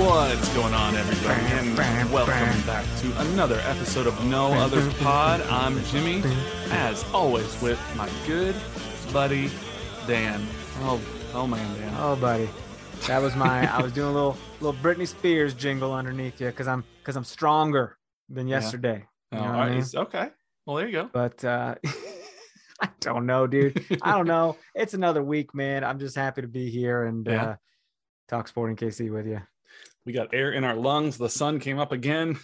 What's going on, everybody, and welcome back to another episode of No Others Pod. I'm Jimmy, as always, with my good buddy, Dan. Oh man, Dan. Oh, buddy. That was my, I was doing a little Britney Spears jingle underneath you because I'm stronger than yesterday. Yeah. You know what I mean? Okay. Well, there you go. But I don't know, dude. I don't know. It's another week, man. I'm just happy to be here and talk Sporting KC with you. We got air in our lungs. The sun came up again.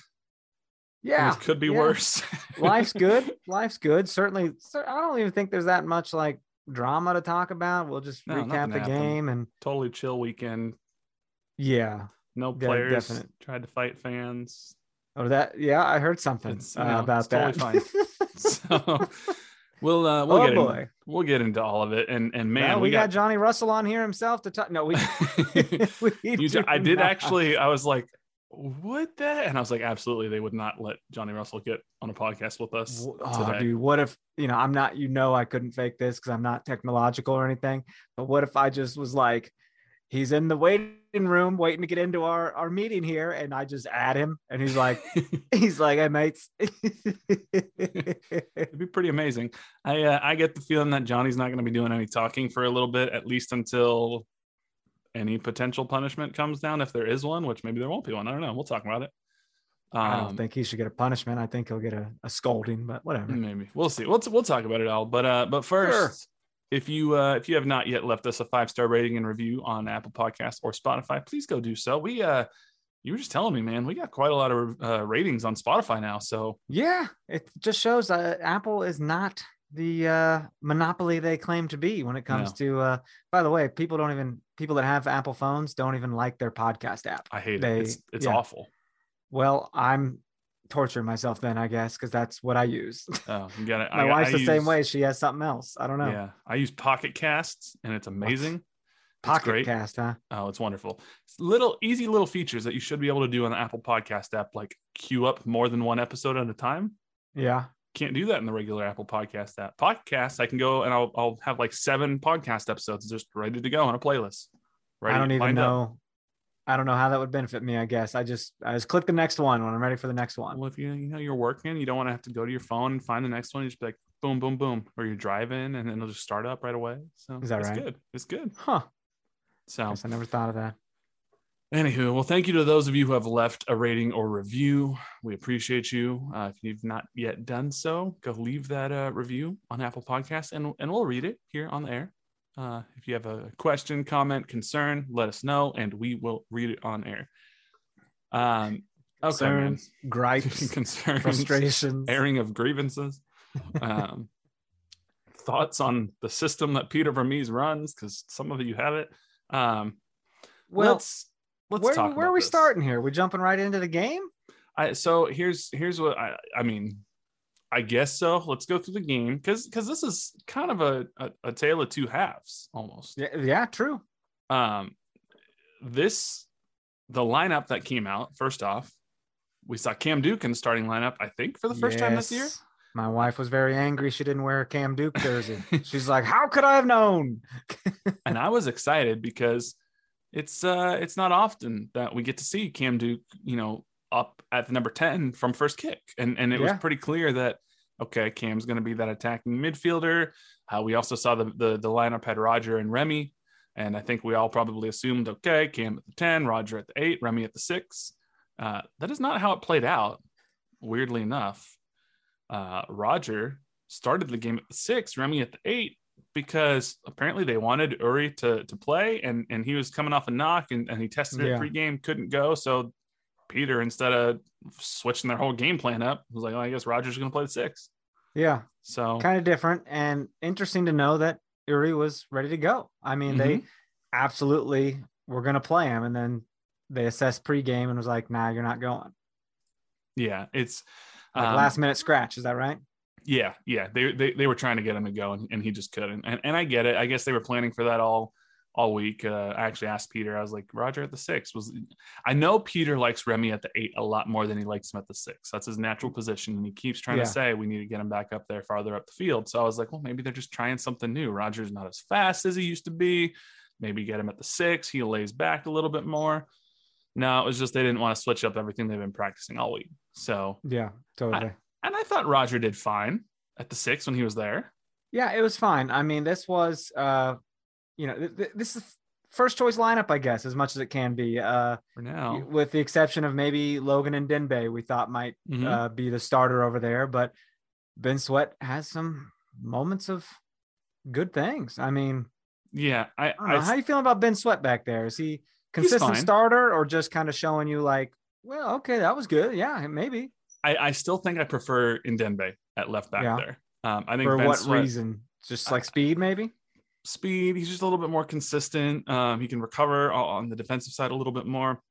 Yeah. Things could be worse. Life's good. Certainly. I don't even think there's that much like drama to talk about. We'll just recap the game and totally chill weekend. Yeah. No players tried to fight fans. Oh, that. Yeah. I heard something about that. Totally fine. So we'll get into all of it, and man, well, we got Johnny Russell on here himself to talk. No, I did actually. I was like, would that? And I was like, absolutely, they would not let Johnny Russell get on a podcast with us. Oh, today. Dude, what if I'm not? I couldn't fake this because I'm not technological or anything. But what if I just was like, he's in the waiting room waiting to get into our meeting here, and I just add him, and he's like, hey mates. It'd be pretty amazing. I get the feeling that Johnny's not going to be doing any talking for a little bit, at least until any potential punishment comes down, if there is one, which maybe there won't be one. I don't know. We'll talk about it. I don't think he should get a punishment. I think he'll get a scolding, but whatever. Maybe we'll see. We'll talk about it all. But first. Sure. If you have not yet left us a 5-star rating and review on Apple Podcasts or Spotify, please go do so. You were just telling me, man, we got quite a lot of ratings on Spotify now. So yeah, it just shows Apple is not the monopoly they claim to be when it comes to. By the way, people that have Apple phones don't even like their podcast app. I hate it. It's awful. Well, I'm torturing myself then, I guess, because that's what I use. Oh, you got it. My wife's same way. She has something else. I don't know. Yeah, I use Pocket Casts, and it's amazing. Pocket Cast, huh? Oh, it's wonderful. It's easy little features that you should be able to do on the Apple Podcast app, like queue up more than one episode at a time. Yeah, can't do that in the regular Apple Podcast app. Podcasts, I can go and I'll have like 7 podcast episodes just ready to go on a playlist. Right? I don't even know. I don't know how that would benefit me, I guess. I just click the next one when I'm ready for the next one. Well, if you're working, you don't want to have to go to your phone and find the next one. You just be like, boom, boom, boom. Or you're driving and then it'll just start up right away. So is that right? It's good. Huh. So I never thought of that. Anywho, well, thank you to those of you who have left a rating or review. We appreciate you. If you've not yet done so, go leave that review on Apple Podcasts and we'll read it here on the air. If you have a question, comment, concern, let us know, and we will read it on air. Concerns, gripes, concerns, frustrations, airing of grievances, thoughts on the system that Peter Vermes runs, because some of you have it. Let's talk about this. Starting here? We're jumping right into the game. So here's what I mean. I guess so. Let's go through the game because this is kind of a tale of two halves almost. Yeah, true. The lineup that came out, first off, we saw Cam Duke in the starting lineup, I think, for the first time this year. My wife was very angry she didn't wear a Cam Duke jersey. She's like, how could I have known? And I was excited because it's not often that we get to see Cam Duke, you know, up at the number 10 from first kick. And it was pretty clear that, okay, Cam's going to be that attacking midfielder. We also saw the lineup had Roger and Remy. And I think we all probably assumed, okay, Cam at the 10, Roger at the 8, Remy at the 6. That is not how it played out, weirdly enough. Roger started the game at the 6, Remy at the 8, because apparently they wanted Uri to play, and he was coming off a knock, and he tested it pregame, couldn't go. So Peter, instead of switching their whole game plan up, was like, oh, I guess Roger's going to play the 6. Yeah. So kind of different and interesting to know that Uri was ready to go. I mean, they absolutely were going to play him, and then they assessed pregame and was like, nah, you're not going. Yeah, it's like last minute scratch. Is that right? Yeah. Yeah. They were trying to get him to go and he just couldn't. And I get it. I guess they were planning for that all week. I actually asked Peter, I was like, Roger at the 6 I know Peter likes Remy at the 8 a lot more than he likes him at the 6. That's his natural position. And he keeps trying to say, we need to get him back up there farther up the field. So I was like, well, maybe they're just trying something new. Roger's not as fast as he used to be. Maybe get him at the 6. He lays back a little bit more. No, it was just, they didn't want to switch up everything they've been practicing all week. So yeah, totally. And I thought Roger did fine at the 6 when he was there. Yeah, it was fine. I mean, this was, you know, this is first choice lineup, I guess, as much as it can be. For now, with the exception of maybe Logan Ndenbe, we thought might be the starter over there. But Ben Sweat has some moments of good things. I mean, yeah, I how are you feeling about Ben Sweat back there? Is he consistent starter or just kind of showing you like, well, okay, that was good. Yeah, maybe. I still think I prefer Ndenbe at left back there. I think for Ben what Sweat, reason? Just like speed, maybe? Speed. He's just a little bit more consistent. He can recover on the defensive side a little bit more.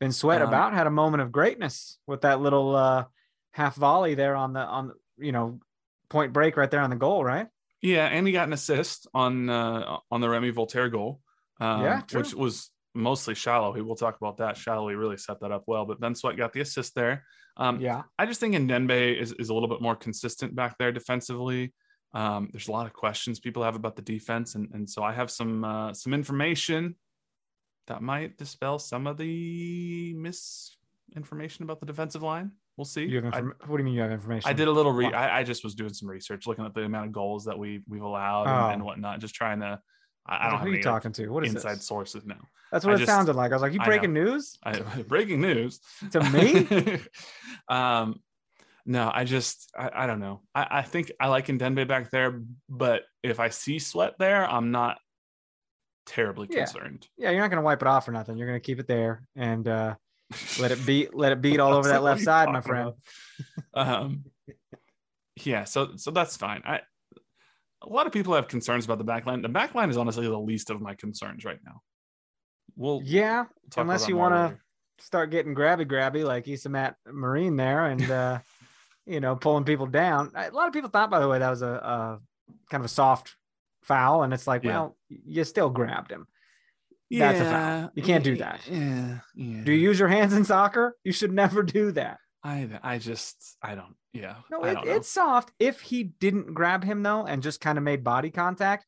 Ben Sweat about had a moment of greatness with that little half volley there on the you know, point break right there on the goal, right? Yeah, and he got an assist on the Remy Voltaire goal, which was mostly shallow. We'll talk about that. Shallow, he really set that up well, but Ben Sweat got the assist there. I just think Ndenbe is a little bit more consistent back there defensively. There's a lot of questions people have about the defense. And so I have some information that might dispel some of the misinformation about the defensive line. We'll see. What do you mean you have information? I did a little I just was doing some research, looking at the amount of goals that we've allowed and whatnot, just trying to, I don't know who you're talking to. What is inside this? Sources now? That's what it sounded like. I was like, "You breaking news?" Breaking news to me? No, I don't know. I think I like Ndenbe back there, but if I see Sweat there, I'm not terribly concerned. Yeah, you're not going to wipe it off or nothing. You're going to keep it there and let it beat all over that left side, my friend. Yeah, so that's fine. A lot of people have concerns about the back line. The back line is honestly the least of my concerns right now. Unless you want to start getting grabby like Issa Matt Marine there and, you know, pulling people down. A lot of people thought, by the way, that was a kind of a soft foul. And it's like, well, you still grabbed him. Yeah. That's a foul. You can't do that. Yeah. Yeah. Do you use your hands in soccer? You should never do that. It's soft. If he didn't grab him though, and just kind of made body contact,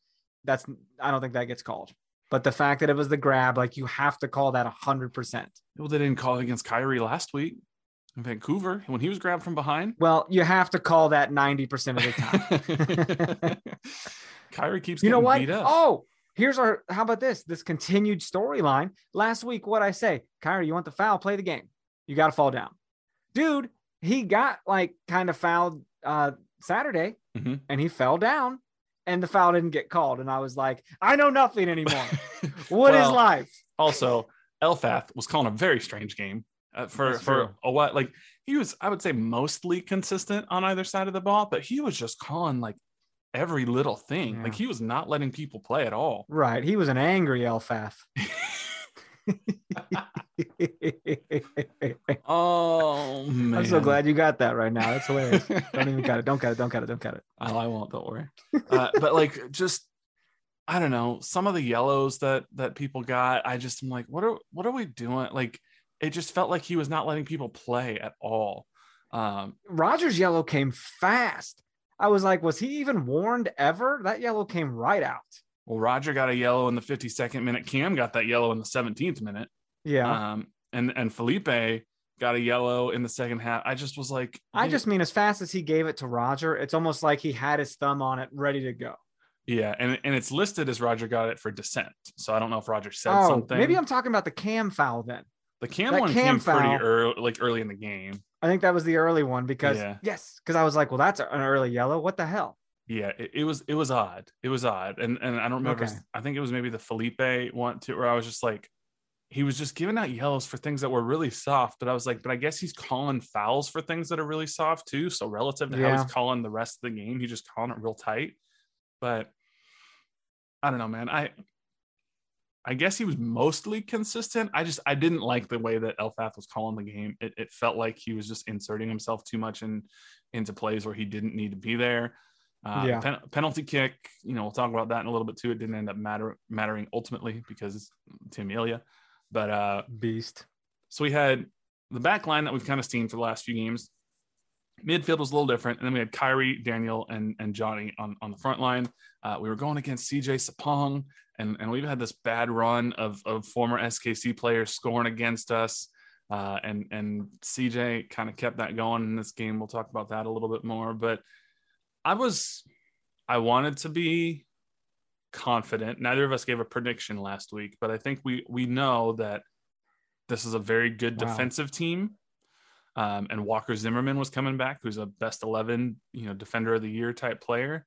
I don't think that gets called. But the fact that it was the grab, like you have to call that 100%. Well, they didn't call it against Kyrie last week in Vancouver when he was grabbed from behind. Well, you have to call that 90% of the time. Kyrie keeps getting beat up. Oh, how about this continued storyline last week? What I say, Kyrie, you want the foul? Play the game. You got to fall down. Dude, he got like kind of fouled Saturday and he fell down and the foul didn't get called. And I was like, I know nothing anymore. Is life? Also, Elfath was calling a very strange game for a while. Like he was, I would say, mostly consistent on either side of the ball, but he was just calling like every little thing. Yeah. Like he was not letting people play at all. Right. He was an angry Elfath. Oh man, I'm so glad you got that right now. That's hilarious. Don't cut it. Oh, I won't, don't worry. But like, just I don't know, some of the yellows that people got, I just am like, what are we doing? Like, it just felt like he was not letting people play at all. Roger's yellow came fast. I was like, was he even warned ever? That yellow came right out. Well, Roger got a yellow in the 52nd minute. Cam got that yellow in the 17th minute. Yeah. And Felipe got a yellow in the second half. I just was like, hey. I just mean, as fast as he gave it to Roger, it's almost like he had his thumb on it, ready to go. Yeah. And it's listed as Roger got it for dissent. So I don't know if Roger said something. Maybe I'm talking about the Cam foul then. The Cam one came pretty early, like early in the game. I think that was the early one because because I was like, well, that's an early yellow. What the hell? Yeah, it was odd. It was odd. And I don't remember. Okay. I think it was maybe the Felipe one too, where I was just like, he was just giving out yellows for things that were really soft. But I was like, but I guess he's calling fouls for things that are really soft too. So relative to how he's calling the rest of the game, he's just calling it real tight. But I don't know, man. I guess he was mostly consistent. I didn't like the way that Elfath was calling the game. It felt like he was just inserting himself too much into plays where he didn't need to be there. Penalty kick, we'll talk about that in a little bit too. It didn't end up mattering ultimately because it's Tim Melia, but beast. So we had the back line that we've kind of seen for the last few games. Midfield was a little different. And then we had Kyrie, Daniel, and Johnny on the front line. We were going against CJ Sapong, and we've had this bad run of former SKC players scoring against us. And CJ kind of kept that going in this game. We'll talk about that a little bit more. But I wanted to be confident. Neither of us gave a prediction last week, but I think we know that this is a very good defensive team. And Walker Zimmerman was coming back, who's a best 11, defender of the year type player.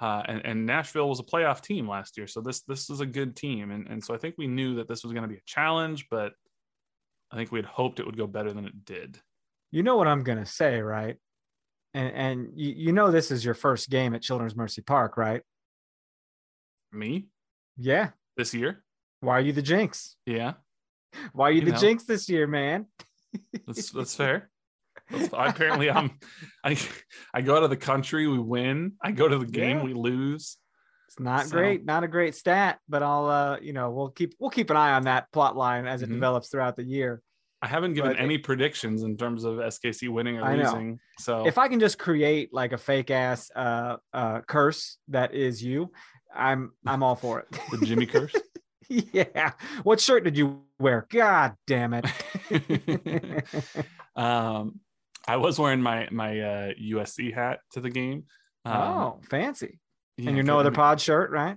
And Nashville was a playoff team last year. So this is a good team. And so I think we knew that this was going to be a challenge, but I think we had hoped it would go better than it did. You know what I'm going to say, right? And this is your first game at Children's Mercy Park, right? Me? Yeah. This year? Why are you the jinx? Yeah. Why are you the jinx this year, man? That's fair. Apparently I go to the country, we win. I go to the game, we lose. It's not great, not a great stat, but I'll we'll keep an eye on that plot line as it develops throughout the year. I haven't given any predictions in terms of SKC winning or losing. So if I can just create like a fake ass curse that is you, I'm all for it. The Jimmy curse. Yeah. What shirt did you wear? God damn it. I was wearing my USC hat to the game. Oh, fancy. Yeah, and your No Other Pod shirt, right?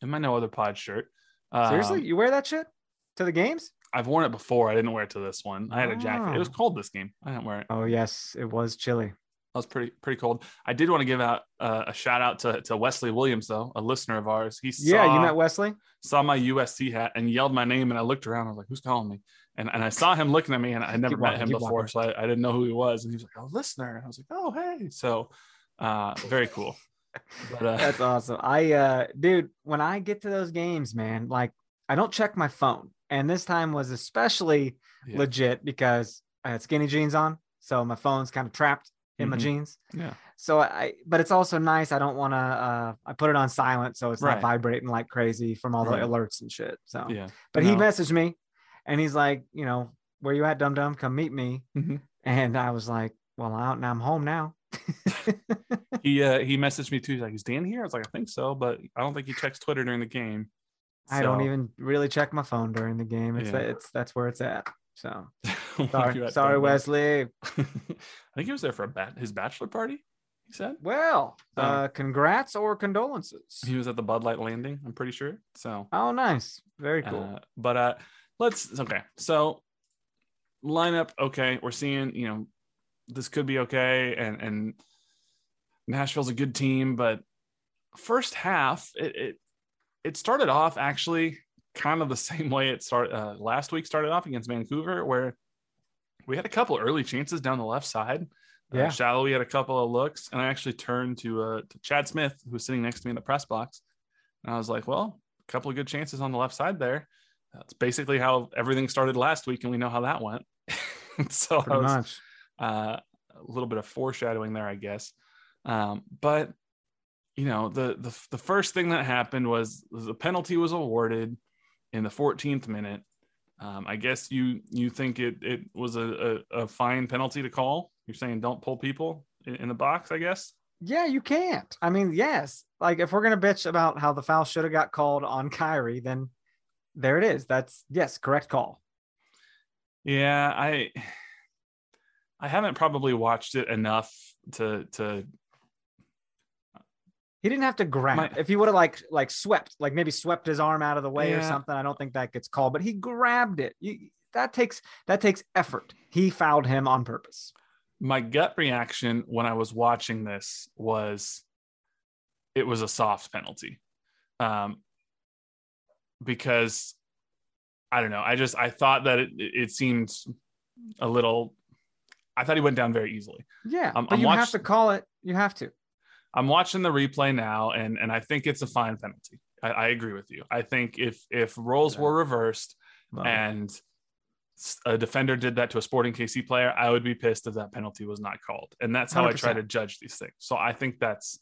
And my No Other Pod shirt. Seriously? You wear that shit to the games? I've worn it before. I didn't wear it to this one. I had a jacket. It was cold this game. I didn't wear it. Oh, yes. It was chilly. That was pretty cold. I did want to give out a shout out to Wesley Williams, though, a listener of ours. You met Wesley? Saw my USC hat and yelled my name, and I looked around. I was like, "Who's calling me?" And I saw him looking at me, and I had never met him before, so I didn't know who he was. And he was like, "Oh, listener," and I was like, "Oh, hey." So, very cool. But, that's awesome. I, dude, when I get to those games, man, like I don't check my phone, and this time was especially legit because I had skinny jeans on, so my phone's kind of trapped in my jeans. Yeah. So but it's also nice. I don't want to, I put it on silent. So it's not vibrating like crazy from all the alerts and shit. So, but he messaged me and he's like, where you at, dum dum, come meet me. Mm-hmm. And I was like, well, I'm home now. He messaged me too. He's like, is Dan here? I was like, I think so, but I don't think he checks Twitter during the game. So. I don't even really check my phone during the game. That's where it's at. So sorry, Wesley. I think he was there for his bachelor party. He said, well, congrats or condolences. He was at the Bud Light Landing. I'm pretty sure. So, oh, nice. Very cool. But okay. So lineup. Okay. We're seeing, this could be okay. And Nashville's a good team, but first half, it started off actually kind of the same way it started last week, started off against Vancouver, where we had a couple early chances down the left side. Shallowy had a couple of looks, and I actually turned to Chad Smith, who was sitting next to me in the press box, and I was like, well, a couple of good chances on the left side there. That's basically how everything started last week, and we know how that went. So I was, a little bit of foreshadowing there, I guess. But the first thing that happened was the penalty was awarded in the 14th minute. I guess you think it was a fine penalty to call. You're saying don't pull people in the box, I guess? Yeah, you can't. I mean, yes. Like, if we're going to bitch about how the foul should have got called on Kyrie, then there it is. That's, yes, correct call. Yeah, I haven't probably watched it enough to He didn't have to grab. If he would have swept his arm out of the way or something, I don't think that gets called, but he grabbed it. That takes effort. He fouled him on purpose. My gut reaction when I was watching this was it was a soft penalty. Because I don't know. I thought that it seemed a little, I thought he went down very easily. Yeah. But you have to call it. You have to. I'm watching the replay now, and I think it's a fine penalty. I agree with you. I think if roles were reversed and a defender did that to a Sporting KC player, I would be pissed if that penalty was not called. And that's how 100%. I try to judge these things. So I think that's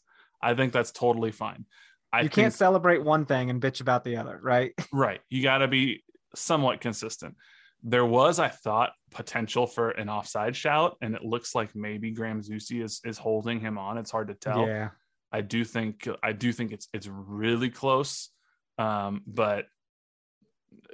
totally fine. You can't celebrate one thing and bitch about the other, right? Right. You got to be somewhat consistent. There was, I thought, potential for an offside shout, and it looks like maybe Graham Zusi is holding him on. It's hard to tell. Yeah, I do think it's really close, but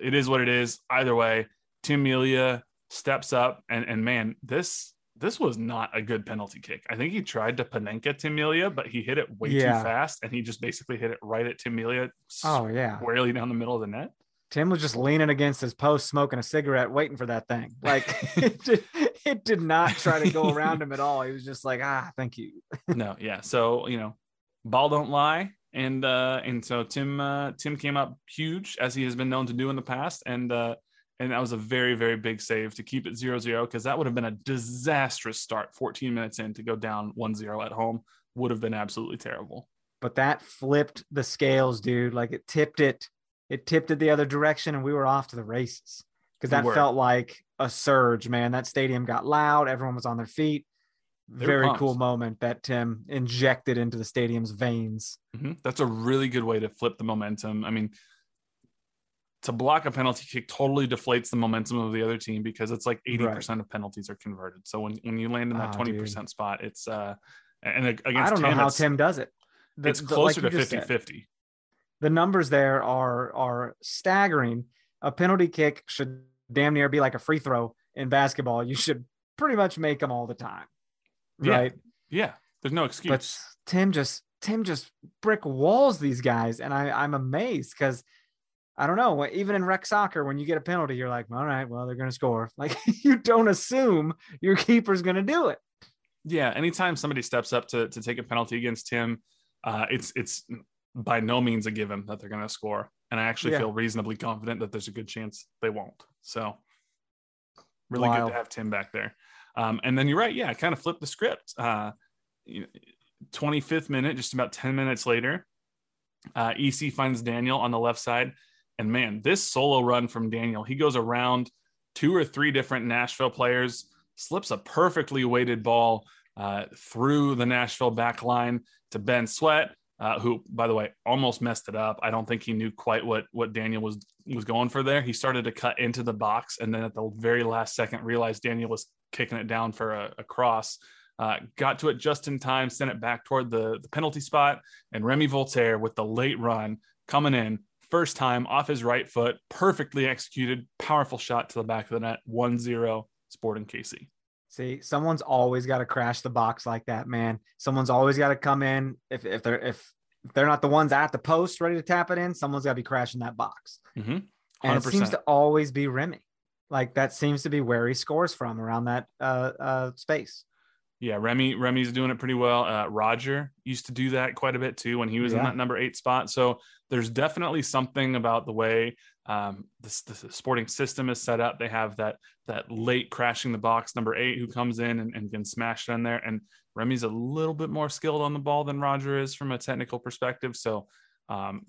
it is what it is. Either way, Tim Melia steps up, and man, this was not a good penalty kick. I think he tried to Panenka Tim Melia, but he hit it way too fast, and he just basically hit it right at Tim Melia. Squarely down the middle of the net. Tim was just leaning against his post, smoking a cigarette, waiting for that thing. Like it did not try to go around him at all. He was just like, thank you. No. Yeah. So, ball don't lie. And so Tim came up huge, as he has been known to do in the past. And that was a very, very big save to keep it 0-0. 'Cause that would have been a disastrous start. 14 minutes in to go down 1-0 at home would have been absolutely terrible, but that flipped the scales, dude. Like it tipped it the other direction, and we were off to the races, because that felt like a surge, man. That stadium got loud. Everyone was on their feet. Very cool moment that Tim injected into the stadium's veins. Mm-hmm. That's a really good way to flip the momentum. I mean, to block a penalty kick totally deflates the momentum of the other team, because it's like 80% of penalties are converted. So when you land in that 20% spot, it's and against I don't know how Tim does it. It's closer to 50-50. The numbers there are staggering. A penalty kick should damn near be like a free throw in basketball. You should pretty much make them all the time, right? Yeah, there's no excuse. But Tim just brick walls these guys, and I'm amazed, because I don't know. Even in rec soccer, when you get a penalty, you're like, all right, well, they're going to score. Like, you don't assume your keeper's going to do it. Yeah, anytime somebody steps up to take a penalty against Tim, it's by no means a given that they're going to score. And I actually feel reasonably confident that there's a good chance they won't. So really good to have Tim back there. And then you're right. Yeah. I kind of flipped the script. 25th minute, just about 10 minutes later, EC finds Daniel on the left side, and man, this solo run from Daniel, he goes around two or three different Nashville players, slips a perfectly weighted ball through the Nashville back line to Ben Sweat, who, by the way, almost messed it up. I don't think he knew quite what Daniel was going for there. He started to cut into the box, and then at the very last second realized Daniel was kicking it down for a cross. Got to it just in time, sent it back toward the penalty spot, and Remy Voltaire with the late run coming in, first time off his right foot, perfectly executed, powerful shot to the back of the net, 1-0 Sporting KC. See, someone's always got to crash the box like that, man. Someone's always got to come in. If they're not the ones at the post ready to tap it in, someone's got to be crashing that box. Mm-hmm. 100%. And it seems to always be Remy. Like, that seems to be where he scores from, around that space. Yeah, Remy's doing it pretty well. Roger used to do that quite a bit too when he was in that number 8 spot. So there's definitely something about the way the Sporting system is set up. They have that late crashing the box number 8 who comes in and can smash it in there. And Remy's a little bit more skilled on the ball than Roger is from a technical perspective. So I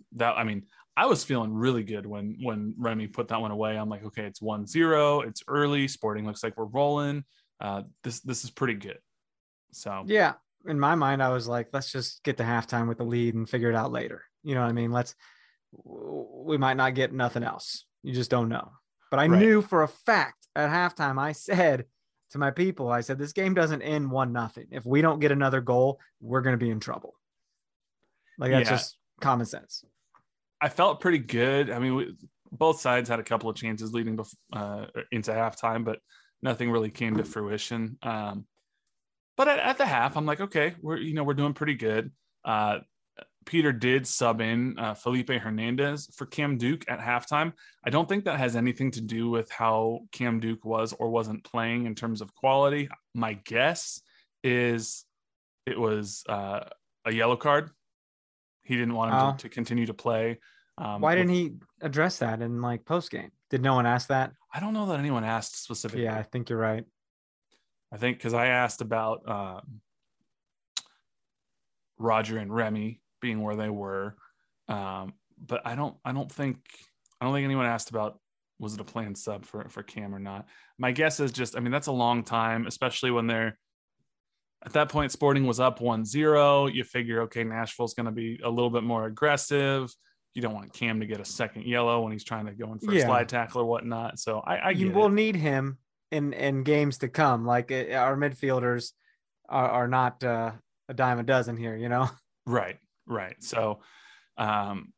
was feeling really good when Remy put that one away. I'm like, okay, it's 1-0. It's early. Sporting looks like we're rolling. This is pretty good. So yeah, in my mind, I was like, let's just get to halftime with the lead and figure it out later. You know what I mean? We might not get nothing else. You just don't know. But I knew for a fact at halftime, I said, to my people, I said, this game doesn't end 1-0. If we don't get another goal, we're going to be in trouble. Like, that's just common sense. I felt pretty good. I mean, both sides had a couple of chances leading into halftime, but nothing really came to fruition. But at the half, I'm like, okay, we're doing pretty good. Peter did sub in Felipe Hernandez for Cam Duke at halftime. I don't think that has anything to do with how Cam Duke was or wasn't playing in terms of quality. My guess is it was a yellow card. He didn't want him to continue to play. Why didn't he address that in post game? Did no one ask that? I don't know that anyone asked specifically. Yeah, I think you're right. I think because I asked about Roger and Remy being where they were, but I don't think anyone asked about was it a planned sub for Cam or not. My guess is just, I mean, that's a long time, especially when they're at that point. Sporting was up 1-0. You figure, okay, Nashville's going to be a little bit more aggressive. You don't want Cam to get a second yellow when he's trying to go in for a slide tackle or whatnot. So you will need him in games to come. Like, our midfielders are not a dime a dozen here, you know? Right. So coming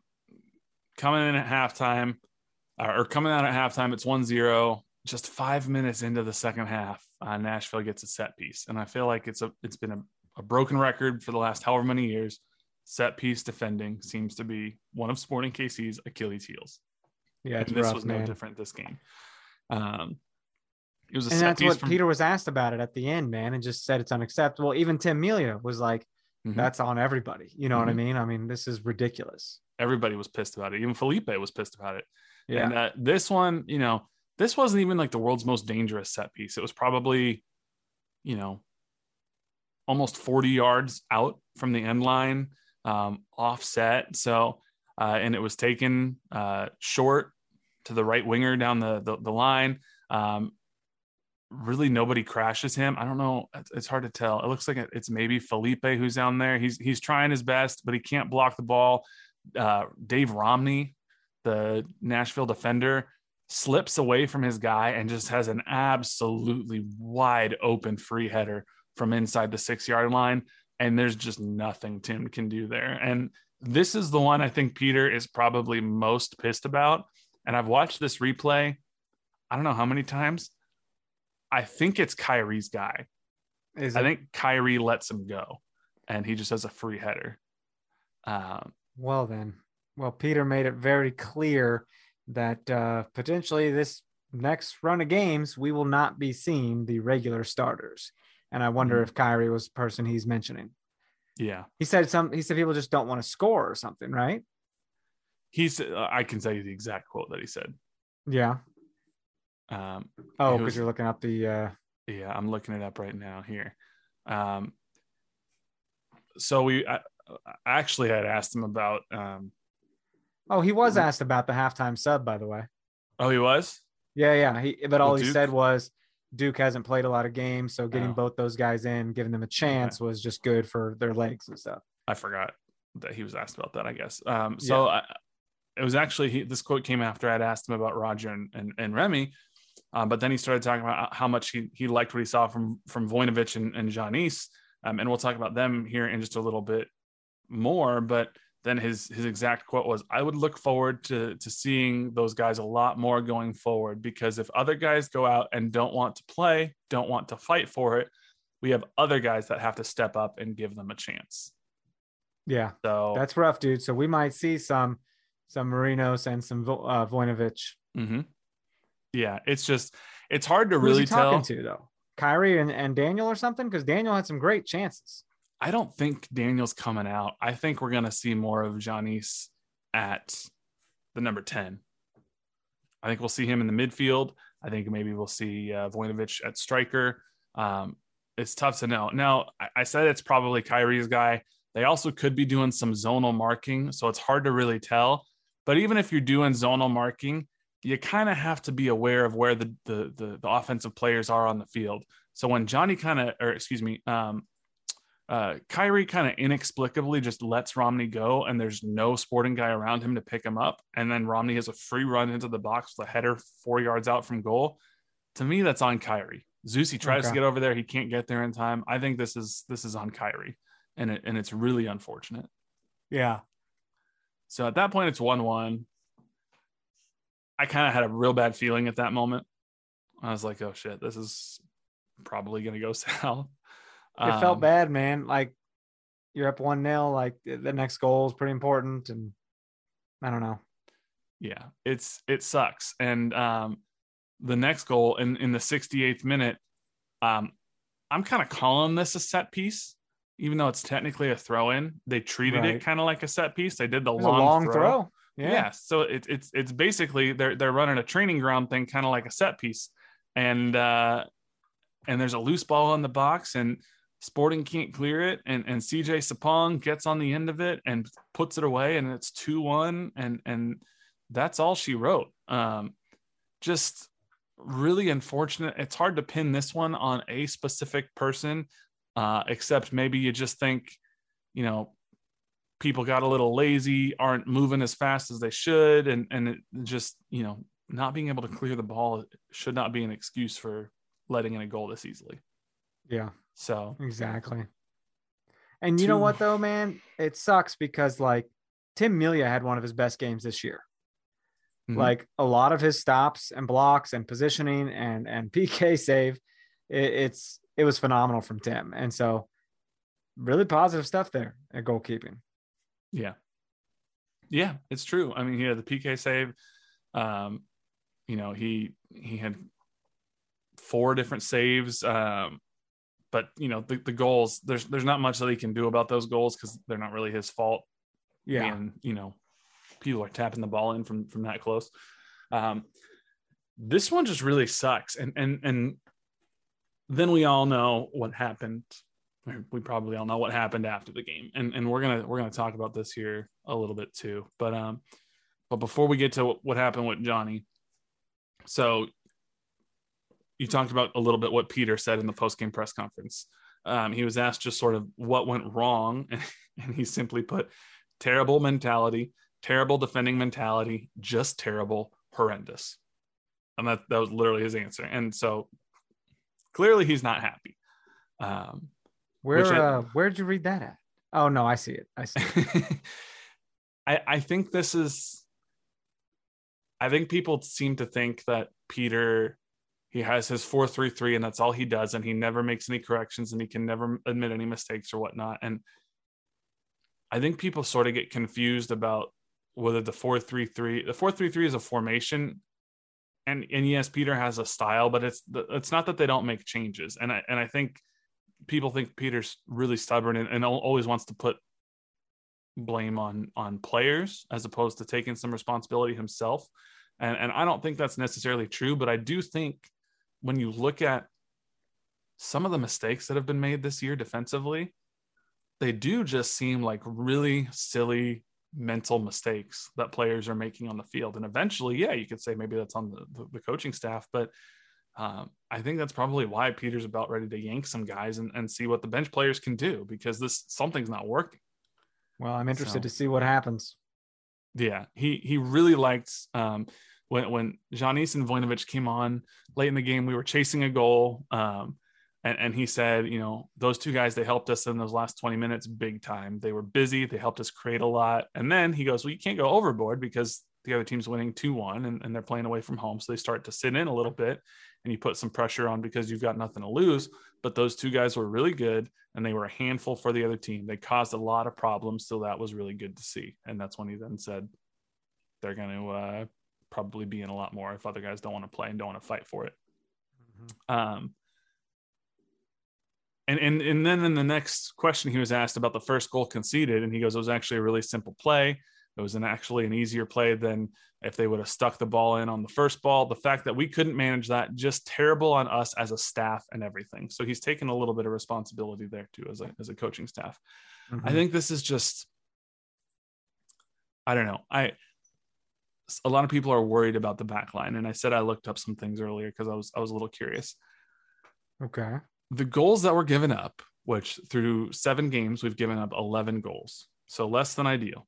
out at halftime, it's 1-0. Just 5 minutes into the second half, Nashville gets a set piece. And I feel like it's been a broken record for the last however many years. Set piece defending seems to be one of Sporting KC's Achilles heels. Yeah, and this was no different this game. It was a set piece. And that's what Peter was asked about it at the end, man, and just said it's unacceptable. Even Tim Melia was like, that's on everybody. You know what I mean? I mean, this is ridiculous. Everybody was pissed about it. Even Felipe was pissed about it. Yeah. And this one, this wasn't even the world's most dangerous set piece. It was probably, almost 40 yards out from the end line, offset. So, and it was taken short to the right winger down the line. Really nobody crashes him. I don't know. It's hard to tell. It looks like it's maybe Felipe who's down there. He's trying his best, but he can't block the ball. Dave Romney, the Nashville defender, slips away from his guy and just has an absolutely wide open free header from inside the 6-yard line. And there's just nothing Tim can do there. And this is the one I think Peter is probably most pissed about. And I've watched this replay, I don't know how many times. I think it's Kyrie's guy. I think Kyrie lets him go and he just has a free header. Well, Peter made it very clear that potentially this next run of games, we will not be seeing the regular starters. And I wonder if Kyrie was the person he's mentioning. Yeah. He said people just don't want to score or something, right? I can tell you the exact quote that he said. Yeah. Because you're looking up the I'm looking it up right now here. So I actually had asked him about he was asked about the halftime sub, by the way. Oh, he was? Yeah. He said was Duke hasn't played a lot of games, so getting both those guys in, giving them a chance was just good for their legs and stuff. I forgot that he was asked about that, I guess. It was actually this quote came after I'd asked him about Roger and Remy. But then he started talking about how much he liked what he saw from Voinovich and Giannis. And we'll talk about them here in just a little bit more. But then his exact quote was, I would look forward to seeing those guys a lot more going forward, because if other guys go out and don't want to play, don't want to fight for it, we have other guys that have to step up and give them a chance. Yeah, so that's rough, dude. So we might see some Marinos and some Voinovich. Mm-hmm. Yeah, it's hard to really tell. Who's he talking to, though? Kyrie and Daniel or something? Because Daniel had some great chances. I don't think Daniel's coming out. I think we're going to see more of Giannis at the number 10. I think we'll see him in the midfield. I think maybe we'll see Voinovich at striker. It's tough to know. Now, I said it's probably Kyrie's guy. They also could be doing some zonal marking, so it's hard to really tell. But even if you're doing zonal marking, you kind of have to be aware of where the offensive players are on the field. So when Kyrie kind of inexplicably just lets Romney go, and there's no Sporting guy around him to pick him up, and then Romney has a free run into the box with a header 4 yards out from goal, to me that's on Kyrie. Zusi tries to get over there. He can't get there in time. I think this is on Kyrie, and it's really unfortunate. Yeah. So at that point, it's 1-1. I kind of had a real bad feeling at that moment. I was like, oh shit, this is probably going to go south. It felt bad, man. Like, you're up 1-0, like the next goal is pretty important. And I don't know. Yeah, it sucks. And the next goal in the 68th minute, I'm kind of calling this a set piece, even though it's technically a throw in. They treated it kind of like a set piece. They did the long throw. Yeah. So it's basically they're running a training ground thing, kind of like a set piece. And there's a loose ball in the box, and Sporting can't clear it, and CJ Sapong gets on the end of it and puts it away, and it's 2-1, and that's all she wrote. Just really unfortunate. It's hard to pin this one on a specific person, except maybe you just think, you know, people got a little lazy, aren't moving as fast as they should, and it just, you know, not being able to clear the ball should not be an excuse for letting in a goal this easily. Yeah. So exactly. And you know what though, man, it sucks because like Tim Melia had one of his best games this year. Mm-hmm. Like a lot of his stops and blocks and positioning and PK save, it was phenomenal from Tim. And so really positive stuff there at goalkeeping. Yeah. Yeah, it's true. I mean, he had the PK save. You know, he had 4 different saves. But you know, the goals, there's not much that he can do about those goals because they're not really his fault. Yeah. And you know, people are tapping the ball in from that close. This one just really sucks. And then we all know what happened. We probably all know what happened after the game. And we're gonna talk about this here a little bit too. But before we get to what happened with Johnny, so you talked about a little bit what Peter said in the post-game press conference. He was asked just sort of what went wrong. And he simply put, terrible mentality, terrible defending mentality, just terrible, horrendous. And that was literally his answer. And so clearly he's not happy. Where did you read that at? Oh no, I see it. I think this is, I think people seem to think that Peter, he has his 4-3-3 and that's all he does. And he never makes any corrections and he can never admit any mistakes or whatnot. And I think people sort of get confused about whether the 4-3-3 is a formation. And yes, Peter has a style, but it's not that they don't make changes. And I think people think Peter's really stubborn and always wants to put blame on players as opposed to taking some responsibility himself. And I don't think that's necessarily true, but I do think when you look at some of the mistakes that have been made this year defensively, they do just seem like really silly mental mistakes that players are making on the field. And eventually, yeah, you could say maybe that's on the coaching staff, but I think that's probably why Peter's about ready to yank some guys and see what the bench players can do, because something's not working. Well, I'm interested to see what happens. Yeah, he really liked when Giannis and Voinovich came on late in the game, we were chasing a goal. And he said, you know, those two guys, they helped us in those last 20 minutes big time. They were busy. They helped us create a lot. And then he goes, well, you can't go overboard because the other team's winning 2-1 and they're playing away from home. So they start to sit in a little bit and you put some pressure on because you've got nothing to lose. But those two guys were really good and they were a handful for the other team. They caused a lot of problems. So that was really good to see. And that's when he then said, they're going to probably be in a lot more if other guys don't want to play and don't want to fight for it. Mm-hmm. And then in the next question, he was asked about the first goal conceded, and he goes, it was actually a really simple play. It was actually an easier play than if they would have stuck the ball in on the first ball. The fact that we couldn't manage that, just terrible on us as a staff and everything. So he's taken a little bit of responsibility there too as a coaching staff. Mm-hmm. I think this is just, I don't know. A lot of people are worried about the back line, and I said I looked up some things earlier because I was a little curious. Okay. The goals that were given up, which through 7 games, we've given up 11 goals. So less than ideal.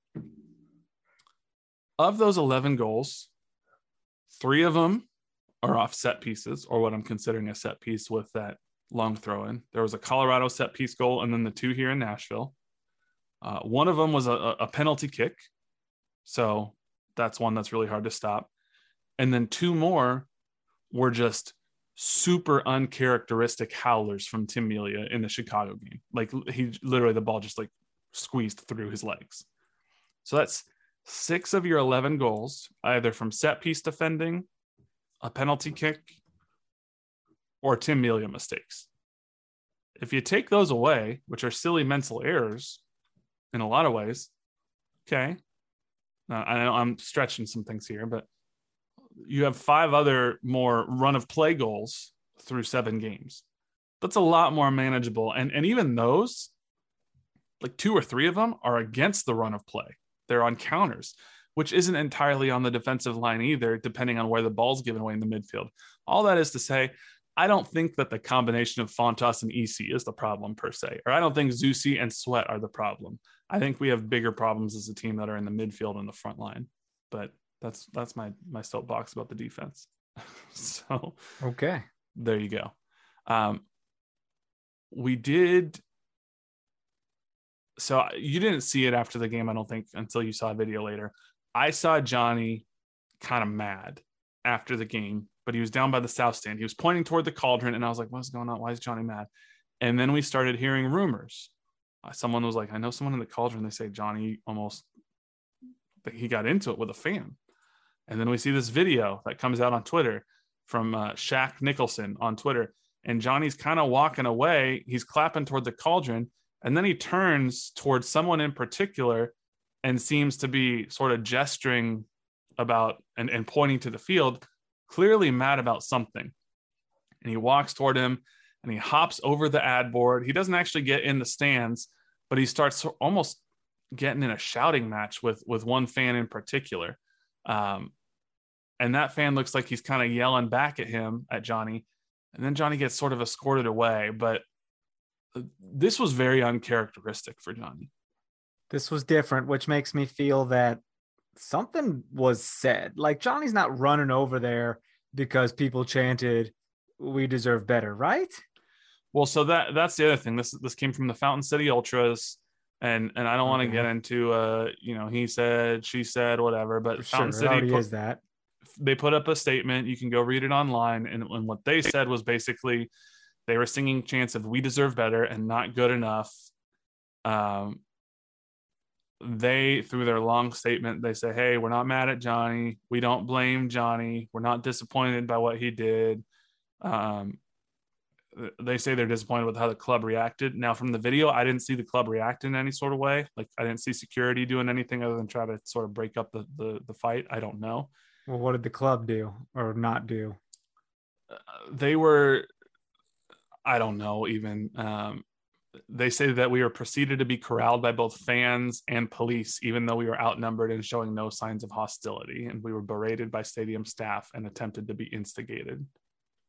Of those 11 goals, 3 of them are off set pieces, or what I'm considering a set piece with that long throw in. There was a Colorado set piece goal, and then the two here in Nashville. One of them was a penalty kick. So that's one that's really hard to stop. And then two more were just super uncharacteristic howlers from Tim Melia in the Chicago game. Like, he literally, the ball just like squeezed through his legs. So that's 6 of your 11 goals, either from set piece defending, a penalty kick, or Tim Melia mistakes. If you take those away, which are silly mental errors in a lot of ways, okay. Now, I know I'm stretching some things here, but you have 5 other more run of play goals through 7 games. That's a lot more manageable. And even those, like 2 or 3 of them are against the run of play. They're on counters, which isn't entirely on the defensive line either, depending on where the ball's given away in the midfield. All that is to say, I don't think that the combination of Fontas and EC is the problem per se, or I don't think Zusi and Sweat are the problem. I think we have bigger problems as a team that are in the midfield and the front line, but that's my soapbox about the defense. So, okay, there you go. We did. So you didn't see it after the game, I don't think, until you saw a video later. I saw Johnny kind of mad after the game, but he was down by the south stand. He was pointing toward the cauldron, and I was like, what's going on? Why is Johnny mad? And then we started hearing rumors. Someone was like, I know someone in the cauldron. They say Johnny he got into it with a fan. And then we see this video that comes out on Twitter from Shaq Nicholson on Twitter. And Johnny's kind of walking away. He's clapping toward the cauldron. And then he turns towards someone in particular and seems to be sort of gesturing about and pointing to the field, clearly mad about something. And he walks toward him and he hops over the ad board. He doesn't actually get in the stands, but he starts almost getting in a shouting match with one fan in particular. And that fan looks like he's kind of yelling back at him, at Johnny. And then Johnny gets sort of escorted away, but this was very uncharacteristic for Johnny. This was different, which makes me feel that something was said. Like, Johnny's not running over there because people chanted, we deserve better, right? Well, so that's the other thing. This came from the Fountain City Ultras, and I don't want to get into, he said, she said, whatever, but Fountain City put up a statement. You can go read it online. And what they said was basically, they were singing chants of we deserve better and not good enough. They, through their long statement, they say, hey, we're not mad at Johnny. We don't blame Johnny. We're not disappointed by what he did. They say they're disappointed with how the club reacted. Now, from the video, I didn't see the club react in any sort of way. Like, I didn't see security doing anything other than try to sort of break up the fight. I don't know. Well, what did the club do or not do? They were... I don't know even. They say that we were proceeded to be corralled by both fans and police, even though we were outnumbered and showing no signs of hostility. And we were berated by stadium staff and attempted to be instigated.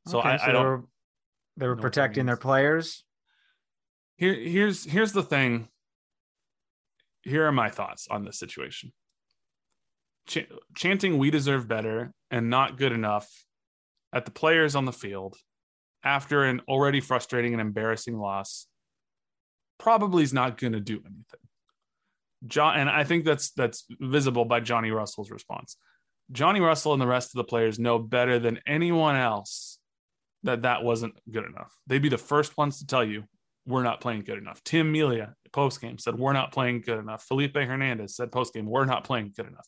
So okay, I don't. They were protecting their players. Here's the thing. Here are my thoughts on this situation. Chanting we deserve better and not good enough at the players on the field after an already frustrating and embarrassing loss probably is not going to do anything. And I think that's visible by Johnny Russell's response. Johnny Russell and the rest of the players know better than anyone else that wasn't good enough. They'd be the first ones to tell you, we're not playing good enough. Tim Melia postgame said, we're not playing good enough. Felipe Hernandez said postgame, we're not playing good enough.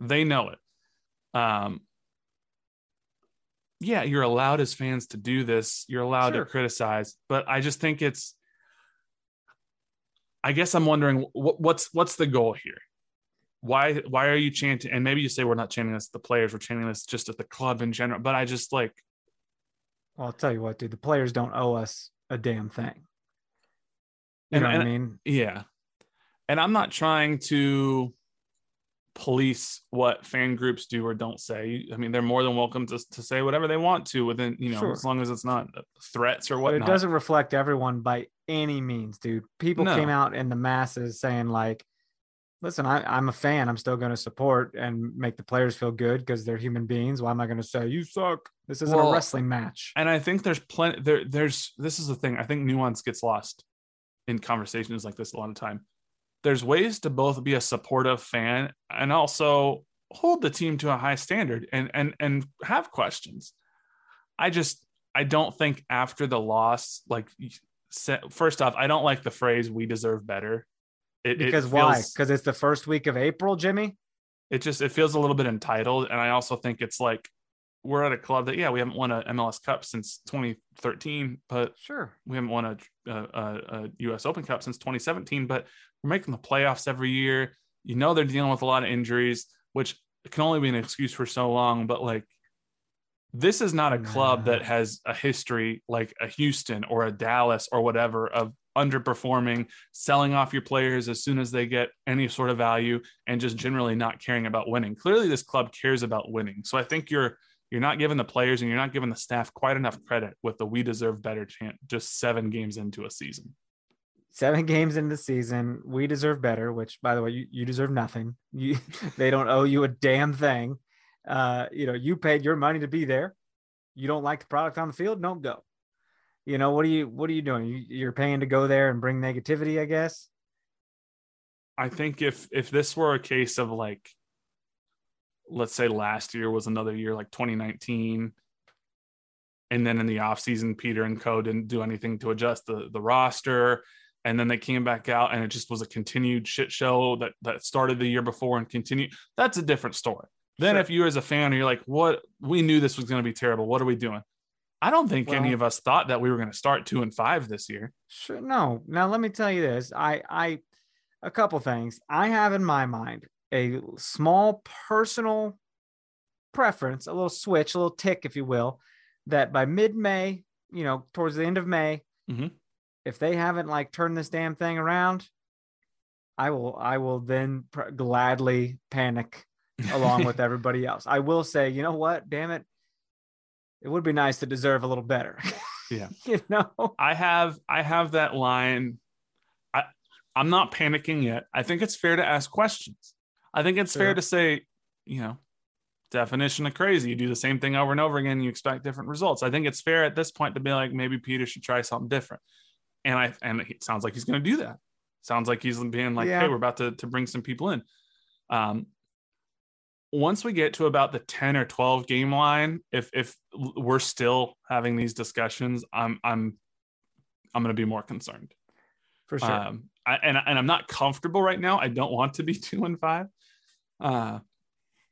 They know it. Yeah, you're allowed as fans to do this. You're allowed to criticize, but I just think I guess I'm wondering what's the goal here? Why are you chanting? And maybe you say, we're not chanting this at the players, we're chanting this just at the club in general. But I just like, well, I'll tell you what, dude, the players don't owe us a damn thing. You know what I mean? Yeah. And I'm not trying to police what fan groups do or don't say. I mean, they're more than welcome to say whatever they want to within, as long as it's not threats or whatnot. But it doesn't reflect everyone by any means, dude. People came out in the masses saying like, listen, I'm a fan. I'm still going to support and make the players feel good because they're human beings. Why am I going to say you suck? This isn't a wrestling match. And I think there's plenty there. This is the thing. I think nuance gets lost in conversations like this a lot of time. There's ways to both be a supportive fan and also hold the team to a high standard and have questions. I don't think after the loss, like first off, I don't like the phrase "we deserve better." Why? Because it's the first week of April, Jimmy. It feels a little bit entitled, and I also think it's like we're at a club that we haven't won an MLS Cup since 2013, but sure, we haven't won a U.S. Open Cup since 2017, but we're making the playoffs every year. You know they're dealing with a lot of injuries, which can only be an excuse for so long, but like this is not a club that has a history like a Houston or a Dallas or whatever of underperforming, selling off your players as soon as they get any sort of value, and just generally not caring about winning. Clearly this club cares about winning. So I think you're not giving the players and you're not giving the staff quite enough credit with the "we deserve better" chant just 7 games into a season. 7 games into the season, we deserve better, which, by the way, you deserve nothing. They don't owe you a damn thing. You paid your money to be there. You don't like the product on the field, don't go. What are you doing? You're paying to go there and bring negativity, I guess. I think if this were a case of like, let's say last year was another year like 2019, and then in the offseason, Peter and co didn't do anything to adjust the roster, and then they came back out and it just was a continued shit show that started the year before and continued. That's a different story. Then sure. If you as a fan, you're like, what? We knew this was going to be terrible. What are we doing? I don't think any of us thought that we were going to start 2-5 this year. Sure. No. Now, let me tell you this. A couple things. I have in my mind a small personal preference, a little switch, a little tick, if you will, that by mid-May, towards the end of May, if they haven't like turned this damn thing around, I will then gladly panic along with everybody else. I will say, you know what? Damn it. It would be nice to deserve a little better. Yeah. I have that line. I'm not panicking yet. I think it's fair to ask questions. I think it's fair to say, definition of crazy. You do the same thing over and over again, you expect different results. I think it's fair at this point to be like, maybe Peter should try something different. And it sounds like he's going to do that. Sounds like he's being like, hey, we're about to bring some people in. Once we get to about the 10 or 12 game line, if we're still having these discussions, I'm going to be more concerned for sure. I'm not comfortable right now. I don't want to be 2-5,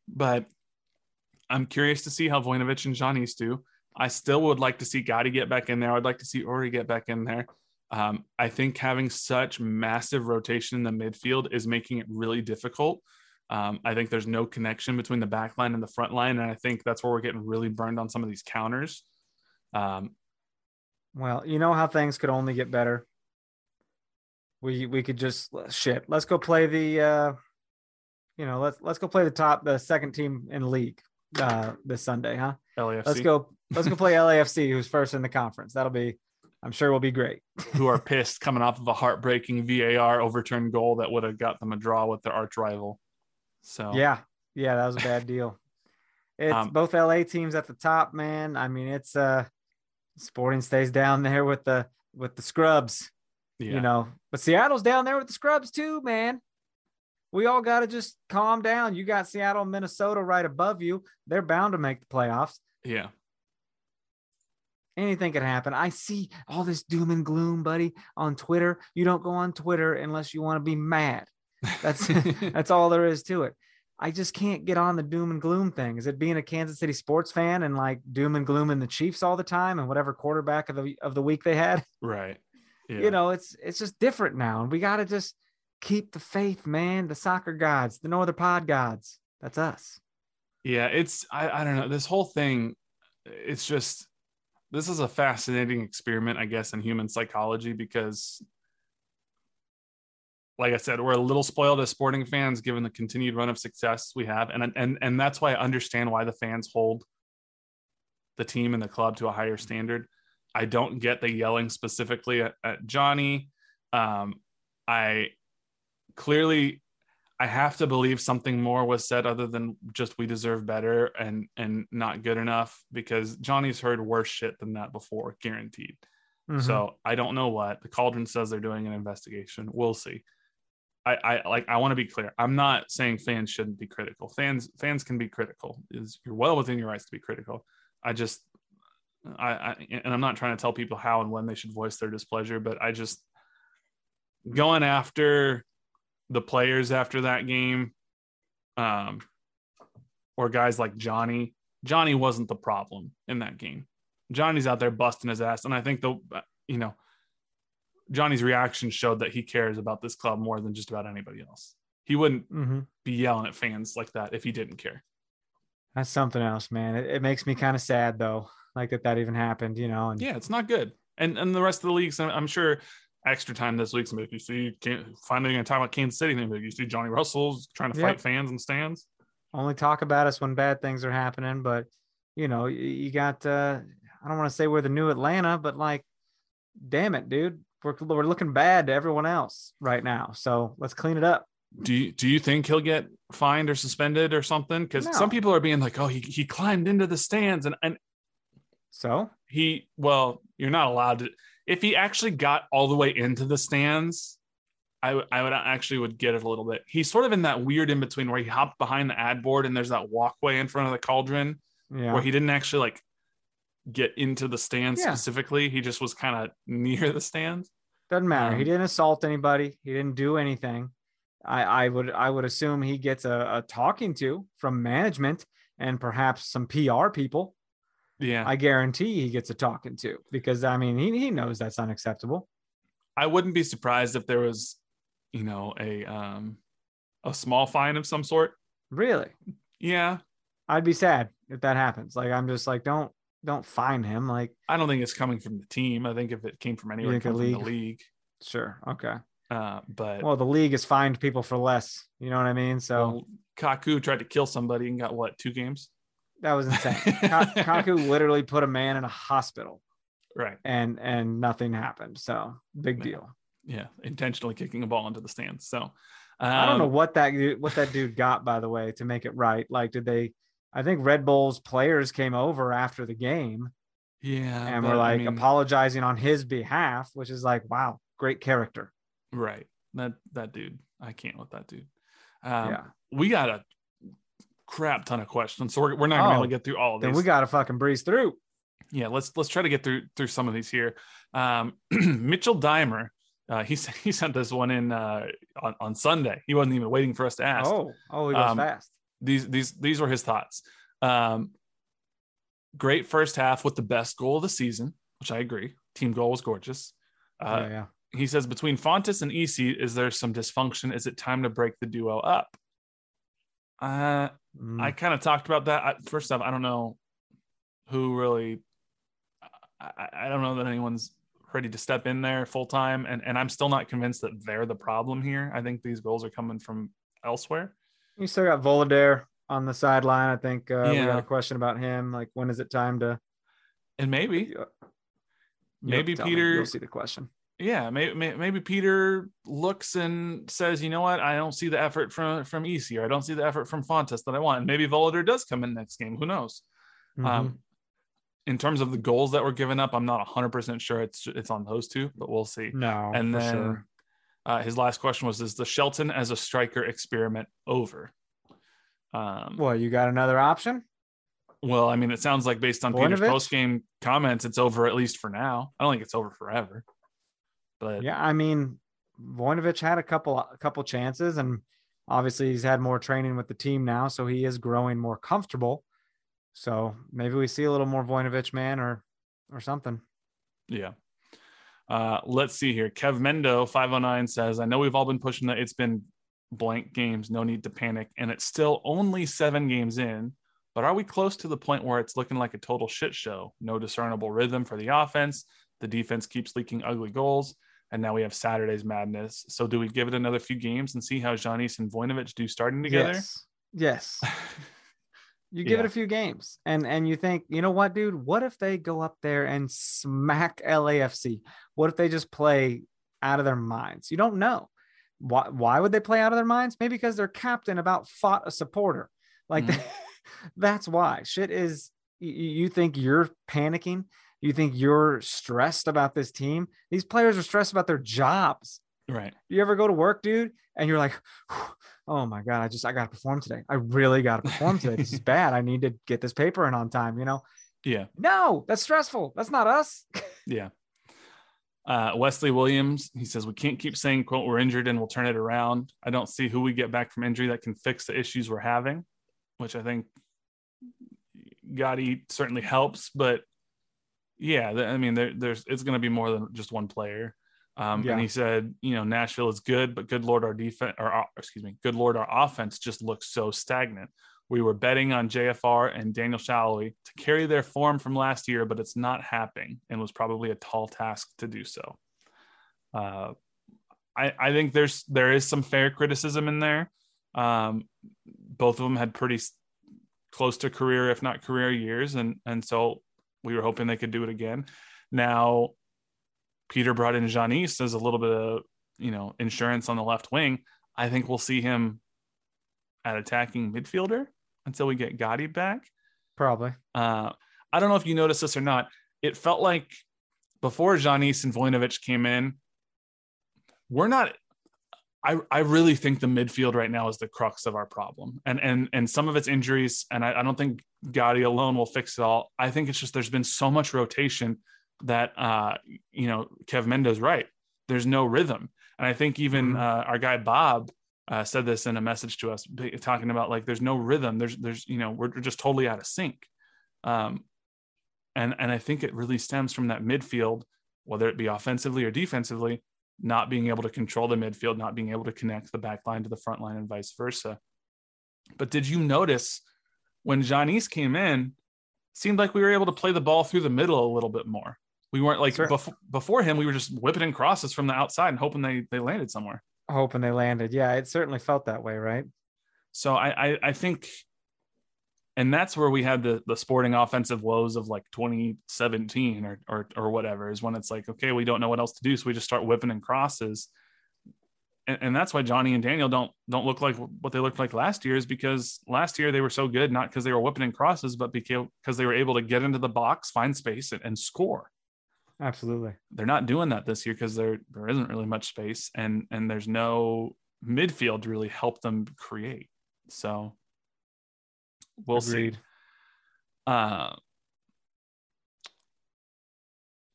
but I'm curious to see how Voinovich and Giannis do. I still would like to see Gotti get back in there. I'd like to see Uri get back in there. I think having such massive rotation in the midfield is making it really difficult. I think there's no connection between the back line and the front line. And I think that's where we're getting really burned on some of these counters. You know how things could only get better. We could just let's go play let's go play the second team in league this Sunday, huh? LAFC. Let's go play LAFC, who's first in the conference. I'm sure will be great. Who are pissed coming off of a heartbreaking VAR overturned goal that would have got them a draw with their arch rival. So yeah, that was a bad deal. It's both LA teams at the top, man. I mean, it's Sporting stays down there with the scrubs, but Seattle's down there with the scrubs too, man. We all got to just calm down. You got Seattle, Minnesota right above you. They're bound to make the playoffs. Yeah. Anything could happen. I see all this doom and gloom, buddy, on Twitter. You don't go on Twitter unless you want to be mad. That's all there is to it. I just can't get on the doom and gloom thing. Is it being a Kansas City sports fan and like doom and gloom in the Chiefs all the time and whatever quarterback of the week they had? Right. Yeah. It's just different now. And we got to just keep the faith, man. The soccer gods, the no other pod gods. That's us. Yeah. I don't know. This whole thing, it's just, this is a fascinating experiment, I guess, in human psychology, because like I said, we're a little spoiled as Sporting fans, given the continued run of success we have. And that's why I understand why the fans hold the team and the club to a higher standard. I don't get the yelling specifically at Johnny. I clearly, I have to believe something more was said other than just we deserve better and not good enough, because Johnny's heard worse shit than that before, guaranteed. Mm-hmm. So I don't know what the Cauldron says. They're doing an investigation. We'll see. I want to be clear. I'm not saying fans shouldn't be critical. Fans can be critical. You're well within your rights to be critical. I I'm not trying to tell people how and when they should voice their displeasure, but I just going after the players after that game, or guys like Johnny. Johnny wasn't the problem in that game. Johnny's out there busting his ass, and I think Johnny's reaction showed that he cares about this club more than just about anybody else. He wouldn't be yelling at fans like that if he didn't care. That's something else, man. It makes me kind of sad though, like that even happened, you know. And yeah, it's not good. And the rest of the leagues, I'm sure. Extra time this week's maybe. You see, finally going to talk about Kansas City. Maybe you see Johnny Russell's trying to fight fans and stands. Only talk about us when bad things are happening. But, you know, you got, I don't want to say we're the new Atlanta, but like, damn it, dude. We're looking bad to everyone else right now. So let's clean it up. Do you think he'll get fined or suspended or something? Because some people are being like, oh, he climbed into the stands. And so you're not allowed to. If he actually got all the way into the stands, I would get it a little bit. He's sort of in that weird in between where he hopped behind the ad board and there's that walkway in front of the Cauldron where he didn't actually like get into the stands specifically. He just was kind of near the stands. Doesn't matter. He didn't assault anybody. He didn't do anything. I would assume he gets a talking to from management and perhaps some PR people. Yeah, I guarantee he gets a talking to, because I mean he knows that's unacceptable. I wouldn't be surprised if there was, you know, a small fine of some sort. Really? Yeah, I'd be sad if that happens. Like I'm just like don't fine him. Like I don't think it's coming from the team. I think if it came from anywhere, it comes from the league. Sure. Okay. But well, the league has fined people for less. You know what I mean? So well, Kaku tried to kill somebody and got what, 2 games? That was insane. Kaku literally put a man in a hospital. Right. And nothing happened. So big deal. Yeah. Intentionally kicking a ball into the stands. So I don't know what that dude got, by the way, to make it right. Like, I think Red Bull's players came over after the game. Yeah. And were like apologizing on his behalf, which is like, wow, great character. Right. That dude, I can't with that dude. We got a crap ton of questions, so we're not gonna be able to get through all of these. Then we gotta fucking breeze through. Yeah, let's try to get through some of these here. Mitchell Dimer, he sent this one in on Sunday. He wasn't even waiting for us to ask. He was fast. These were his thoughts. Great first half with the best goal of the season, which I agree. Team goal was gorgeous. He says, between Fontes and EC, is there some dysfunction? Is it time to break the duo up? I kind of talked about that. First off, I don't know who really. I don't know that anyone's ready to step in there full time, and I'm still not convinced that they're the problem here. I think these goals are coming from elsewhere. You still got Volodare on the sideline. I think we got a question about him. Like, when is it time to? And maybe Peter. You'll see the question. Yeah, maybe Peter looks and says, you know what, I don't see the effort from EC, or I don't see the effort from Fontes that I want. And maybe Volodare does come in next game. Who knows? Mm-hmm. In terms of the goals that were given up, I'm not 100% sure it's on those two, but we'll see. No, and then sure. His last question was, is the Shelton as a striker experiment over? You got another option? Well, I mean, it sounds like based on Voinovich? Peter's post-game comments, it's over at least for now. I don't think it's over forever. But yeah, I mean, Voinovich had a couple chances, and obviously he's had more training with the team now, so he is growing more comfortable. So maybe we see a little more Voinovich, man, or something. Yeah. Let's see here. Kev Mendo 509 says, I know we've all been pushing that it's been blank games, no need to panic, and it's still only 7 games in. But are we close to the point where it's looking like a total shit show? No discernible rhythm for the offense. The defense keeps leaking ugly goals. And now we have Saturday's madness. So do we give it another few games and see how Giannis and Voinovich do starting together? Yes. You give it a few games and you think, you know what, dude, what if they go up there and smack LAFC? What if they just play out of their minds? You don't know. Why would they play out of their minds? Maybe because their captain about fought a supporter. Like that's why. Shit is, you think you're panicking. You think you're stressed about this team. These players are stressed about their jobs. Right. You ever go to work, dude, and you're like, oh my God, I got to perform today. I really got to perform today. This is bad. I need to get this paper in on time, you know? Yeah. No, that's stressful. That's not us. Yeah. Wesley Williams, he says, we can't keep saying, quote, we're injured and we'll turn it around. I don't see who we get back from injury that can fix the issues we're having, which I think Gotti certainly helps. But yeah, I mean, there's it's going to be more than just one player. And he said, you know, Nashville is good, but good Lord, our defense, or excuse me, good Lord, our offense just looks so stagnant. We were betting on JFR and Daniel Shalhoub to carry their form from last year, but it's not happening and was probably a tall task to do so. I think there is some fair criticism in there. Both of them had pretty close to career, if not career years. And so we were hoping they could do it again. Now, Peter brought in Giannis as a little bit of, you know, insurance on the left wing. I think we'll see him at attacking midfielder until we get Gotti back. Probably. I don't know if you noticed this or not. It felt like before Giannis and Voinovich came in, we're not. I really think the midfield right now is the crux of our problem, and some of it's injuries. And I don't think Gotti alone will fix it all. I think it's just there's been so much rotation that you know, Kev Mendo's right, there's no rhythm. And I think even our guy Bob said this in a message to us, talking about like there's no rhythm, there's you know, we're just totally out of sync. And I think it really stems from that midfield, whether it be offensively or defensively, not being able to control the midfield, not being able to connect the back line to the front line and vice versa. But did you notice when Giannis came in, seemed like we were able to play the ball through the middle a little bit more? We weren't like before him, we were just whipping in crosses from the outside and hoping they landed somewhere. Hoping they landed. Yeah, it certainly felt that way, right? So I think, and that's where we had the Sporting offensive woes of like 2017 or whatever, is when it's like, okay, we don't know what else to do. So we just start whipping in crosses. And that's why Johnny and Daniel don't look like what they looked like last year, is because last year they were so good, not because they were whipping in crosses, but because they were able to get into the box, find space, and score. Absolutely. They're not doing that this year because there isn't really much space, and there's no midfield to really help them create. So we'll Agreed. See.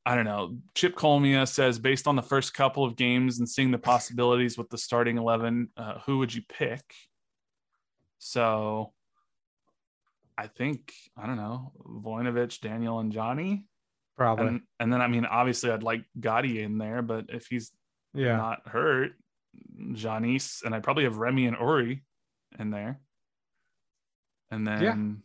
I don't know. Chip Colmia says, based on the first couple of games and seeing the possibilities with the starting 11, who would you pick? So I think, I don't know, Voinovich, Daniel, and Johnny. Probably. And then, I mean, obviously I'd like Gotti in there, but if he's not hurt, Giannis, and I probably have Remy and Uri in there. And then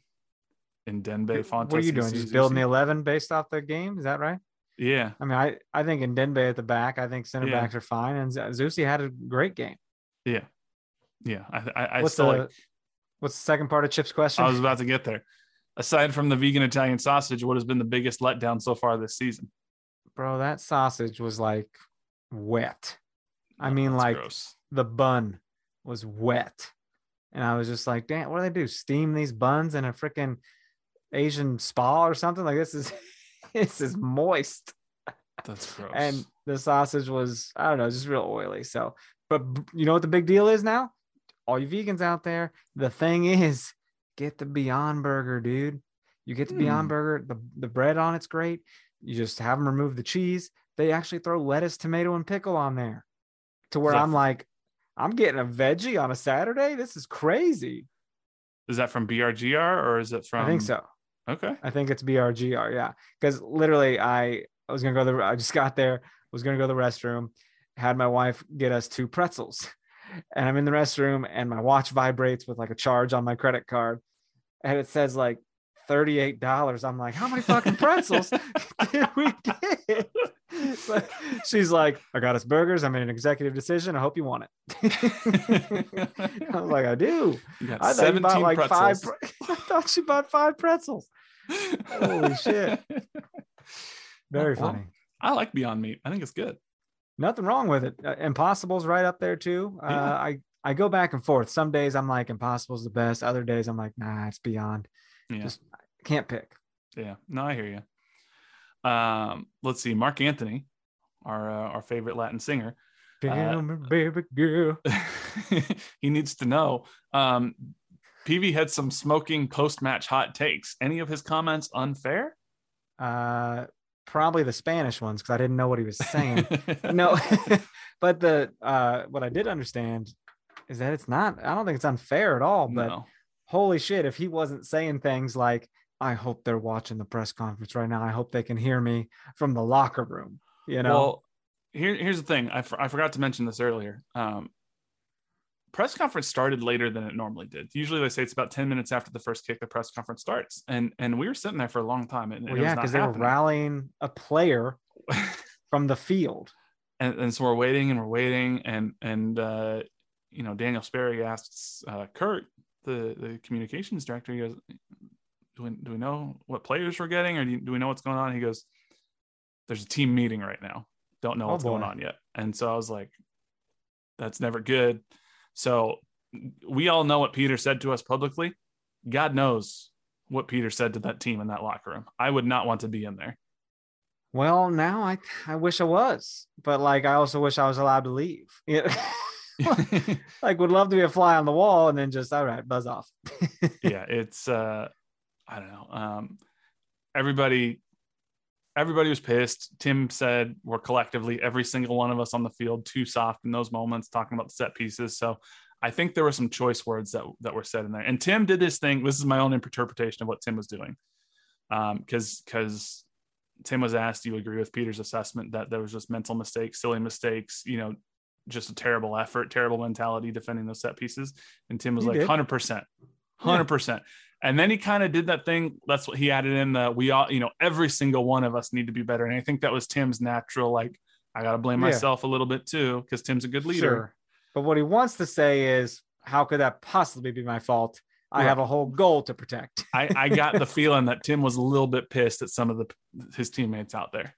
in Ndenbe, Fontes. What are you doing? Just building the 11 based off the game? Is that right? Yeah. I mean, I think in Ndenbe at the back, I think center backs are fine. And Zusi had a great game. Yeah. Yeah. I still like. What's the second part of Chip's question? I was about to get there. Aside from the vegan Italian sausage, what has been the biggest letdown so far this season? Bro, that sausage was like wet. I mean, like gross. The bun was wet. And I was just like, damn, what do they do? Steam these buns in a freaking Asian spa or something? Like this is moist. That's gross. And the sausage was, I don't know, just real oily. So, but you know what the big deal is now? All you vegans out there, the thing is, get the Beyond Burger, dude. You get the Beyond Burger, the bread on it's great. You just have them remove the cheese. They actually throw lettuce, tomato, and pickle on there, to where I'm like, I'm getting a veggie on a Saturday. This is crazy. Is that from BRGR or is it from? I think so. Okay. I think it's BRGR. Yeah. Because literally I was going to go to I just got there. Was going to go to the restroom. Had my wife get us 2 pretzels, and I'm in the restroom and my watch vibrates with like a charge on my credit card. And it says like $38. I'm like, how many fucking pretzels did we get? But she's like, I got us burgers. I made an executive decision. I hope you want it. I was like, I do. I thought you bought like 5. I thought she bought 5 pretzels. Holy shit. Very funny. I like Beyond Meat. I think it's good. nothing wrong with it. Impossible's right up there too. Yeah. I go back and forth. Some days I'm like, Impossible's the best. Other days I'm like, nah, it's beyond. Yeah. Just can't pick. Yeah. No, I hear you. Let's see. Mark Anthony, our favorite Latin singer. Baby girl. He needs to know. PV had some smoking post-match hot takes. Any of his comments unfair? Probably the Spanish ones, because I didn't know what he was saying. No, but what I did understand is that it's not, I don't think it's unfair at all, but no. Holy shit, if he wasn't saying things like, I hope they're watching the press conference right now. I hope they can hear me from the locker room, you know? Well, here's the thing. I forgot to mention this earlier. Press conference started later than it normally did. Usually they say it's about 10 minutes after the first kick, the press conference starts. And we were sitting there for a long time. Because they were rallying a player from the field. And so we're waiting. And you know, Daniel Sperry asks Kurt, the communications director, he goes, do we know what players we're getting? Or do we know what's going on? He goes, there's a team meeting right now. Don't know what's going on yet. And so I was like, that's never good. So we all know what Peter said to us publicly. God knows what Peter said to that team in that locker room. I would not want to be in there. Well, now I wish I was, but like, I also wish I was allowed to leave. Yeah. Like, would love to be a fly on the wall and then just, all right, buzz off. Yeah. It's, I don't know. Everybody was pissed. Tim said we're collectively, every single one of us on the field, too soft in those moments, talking about the set pieces. So I think there were some choice words that were said in there. And Tim did this thing. This is my own interpretation of what Tim was doing. Because Tim was asked, do you agree with Peter's assessment that there was just mental mistakes, silly mistakes, you know, just a terrible effort, terrible mentality defending those set pieces? And Tim was 100%. 100%. And then he kind of did that thing. That's what he added in the, we all, you know, every single one of us need to be better. And I think that was Tim's natural, like, I got to blame myself a little bit too, because Tim's a good leader. Sure. But what he wants to say is, how could that possibly be my fault? I have a whole goal to protect. I got the feeling that Tim was a little bit pissed at some of his teammates out there.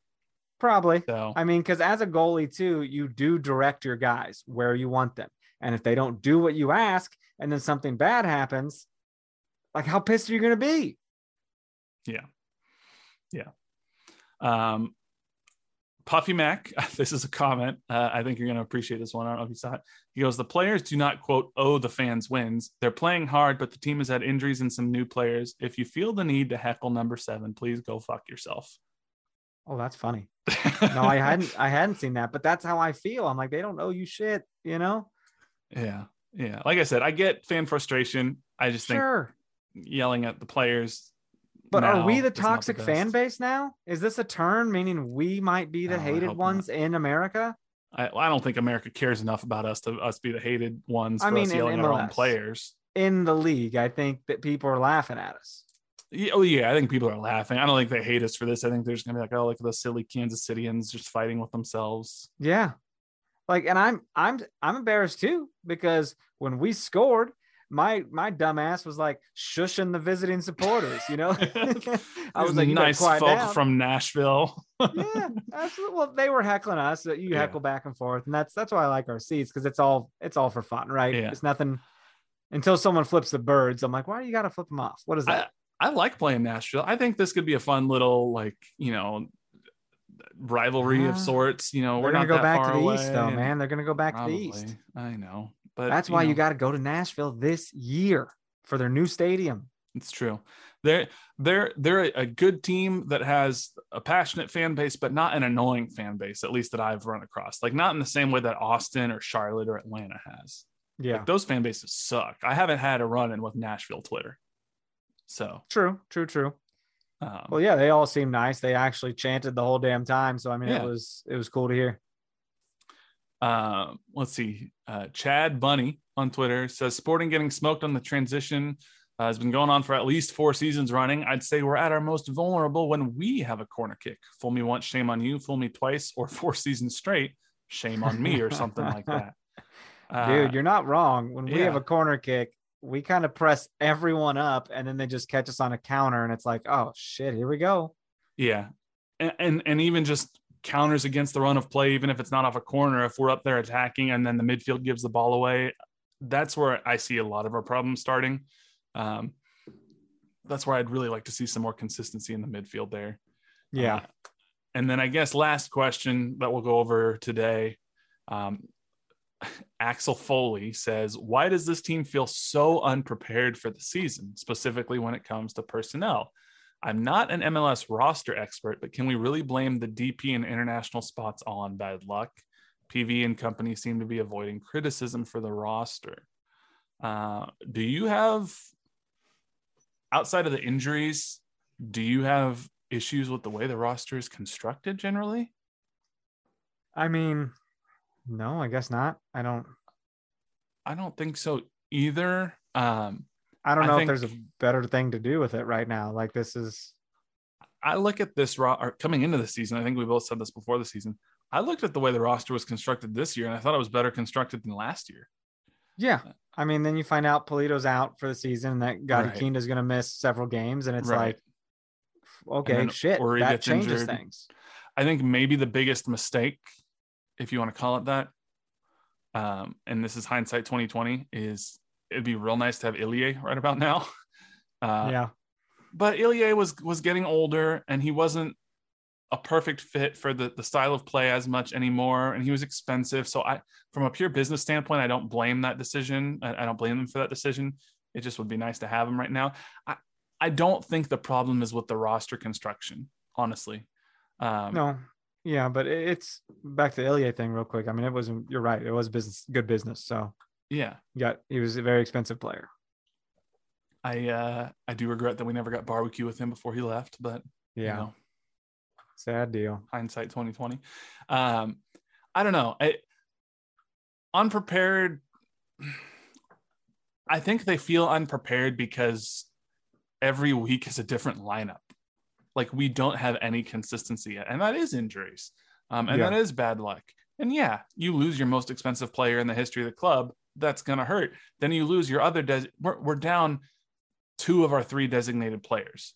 Probably. So. I mean, because as a goalie too, you do direct your guys where you want them. And if they don't do what you ask and then something bad happens, like, how pissed are you going to be? Yeah. Yeah. Puffy Mac, this is a comment. I think you're going to appreciate this one. I don't know if you saw it. He goes, the players do not, quote, owe the fans wins. They're playing hard, but the team has had injuries and some new players. If you feel the need to heckle number 7, please go fuck yourself. Oh, that's funny. No, I hadn't seen that, but that's how I feel. I'm like, they don't owe you shit, you know? Yeah. Yeah. Like I said, I get fan frustration. I just think yelling at the players, but are we the toxic fan base now? Is this a turn meaning we might be the hated ones in America? I don't think America cares enough about us to us be the hated ones for us yelling at our own players in the league. I think that people are laughing at us. I think people are laughing. I don't think they hate us for this. I think they're just gonna be like, oh, look at those silly Kansas Cityans just fighting with themselves. Yeah, like, and I'm embarrassed too, because when we scored, my dumb ass was like shushing the visiting supporters, you know. I was like, nice folk down. From Nashville. Yeah, absolutely. Well, they were heckling us. You heckle back and forth, and that's why I like our seats, because it's all for fun, right? Yeah. It's nothing until someone flips the birds. I'm like, why do you got to flip them off? What is that? I like playing Nashville. I think this could be a fun little, like, you know, rivalry of sorts. You know, we're not that far away. They're going to go back to the East, though, man. They're going to go back to the East. I know. But that's why you got to go to Nashville this year for their new stadium. It's true. They're a good team that has a passionate fan base, but not an annoying fan base, at least that I've run across. Like, not in the same way that Austin or Charlotte or Atlanta has. Yeah. Like, those fan bases suck. I haven't had a run-in with Nashville Twitter. So true. Well, yeah, they all seem nice. They actually chanted the whole damn time. So, it was cool to hear. Let's see. Chad Bunny on Twitter says Sporting getting smoked on the transition has been going on for at least 4 seasons running. I'd say we're at our most vulnerable when we have a corner kick. Fool me once, shame on you. Fool me twice or 4 seasons straight, shame on me, or something like that. Dude, you're not wrong. When we have a corner kick, we kind of press everyone up and then they just catch us on a counter and it's like, oh shit, here we go. Yeah. And even just counters against the run of play, even if it's not off a corner, if we're up there attacking and then the midfield gives the ball away, that's where I see a lot of our problems starting. That's where I'd really like to see some more consistency in the midfield there. Yeah. And then I guess last question that we'll go over today. Axel Foley says, why does this team feel so unprepared for the season, specifically when it comes to personnel? I'm not an MLS roster expert, but can we really blame the DP and international spots on bad luck? PV and company seem to be avoiding criticism for the roster. Do you have, outside of the injuries, do you have issues with the way the roster is constructed generally? I mean, no, I guess not. I don't think so either. I don't know if there's a better thing to do with it right now. Like this is, I look at this coming into the season. I think we both said this before the season. I looked at the way the roster was constructed this year, and I thought it was better constructed than last year. Yeah, I mean, then you find out Polito's out for the season, that Gotti Kinda is going to miss several games, and it's right. Like, okay, shit, Uri that changes injured. Things. I think maybe the biggest mistake, if you want to call it that, and this is hindsight 2020, is. It'd be real nice to have Ilya right about now. Yeah. But Ilya was getting older, and he wasn't a perfect fit for the style of play as much anymore. And he was expensive. So from a pure business standpoint, I don't blame that decision. I don't blame them for that decision. It just would be nice to have him right now. I don't think the problem is with the roster construction, honestly. No. Yeah. But it's back to the Ilya thing real quick. I mean, you're right. It was good business. So yeah. He was a very expensive player. I do regret that we never got barbecue with him before he left, but yeah, you know, sad deal. Hindsight 2020. I don't know. Unprepared. I think they feel unprepared because every week is a different lineup. Like we don't have any consistency yet, and that is injuries. And that is bad luck. And yeah, you lose your most expensive player in the history of the club. That's going to hurt. Then you lose your other we're down two of our three designated players.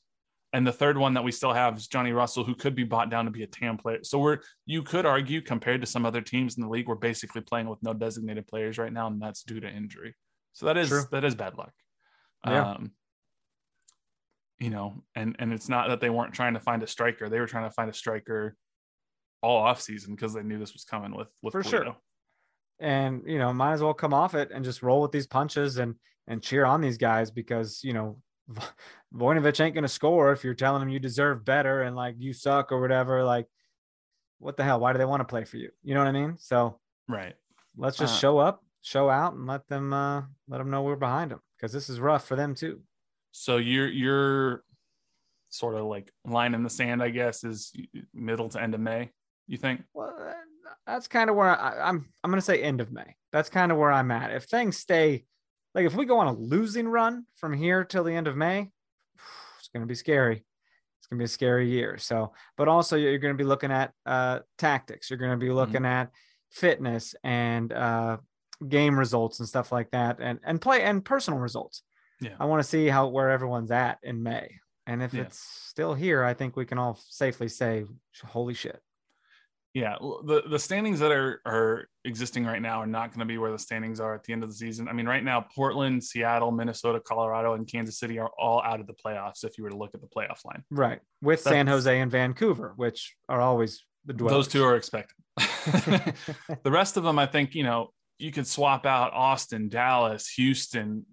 And the third one that we still have is Johnny Russell, who could be bought down to be a TAM player. So you could argue, compared to some other teams in the league, we're basically playing with no designated players right now. And that's due to injury. So that is, true. That is bad luck. Yeah. You know, and it's not that they weren't trying to find a striker. They were trying to find a striker all off season because they knew this was coming with for Polito. Sure. And, you know, might as well come off it and just roll with these punches and cheer on these guys because, you know, Voinovich ain't going to score if you're telling him you deserve better and, like, you suck or whatever. Like, what the hell? Why do they want to play for you? You know what I mean? So right. Let's just show up, show out, and let them know we're behind them because this is rough for them too. So you're sort of like line in the sand, I guess, is middle to end of May, you think? Well, that's kind of where I'm going to say end of May. That's kind of where I'm at. If things stay, like if we go on a losing run from here till the end of May, it's going to be scary. It's going to be a scary year. So, but also you're going to be looking at tactics. You're going to be looking at fitness and game results and stuff like that, and play and personal results. Yeah. I want to see where everyone's at in May. And if it's still here, I think we can all safely say, holy shit. Yeah, the standings that are existing right now are not going to be where the standings are at the end of the season. I mean, right now, Portland, Seattle, Minnesota, Colorado, and Kansas City are all out of the playoffs if you were to look at the playoff line. Right, with San Jose and Vancouver, which are always the dwellers. Those two are expected. The rest of them, I think, you know, you could swap out Austin, Dallas, Houston,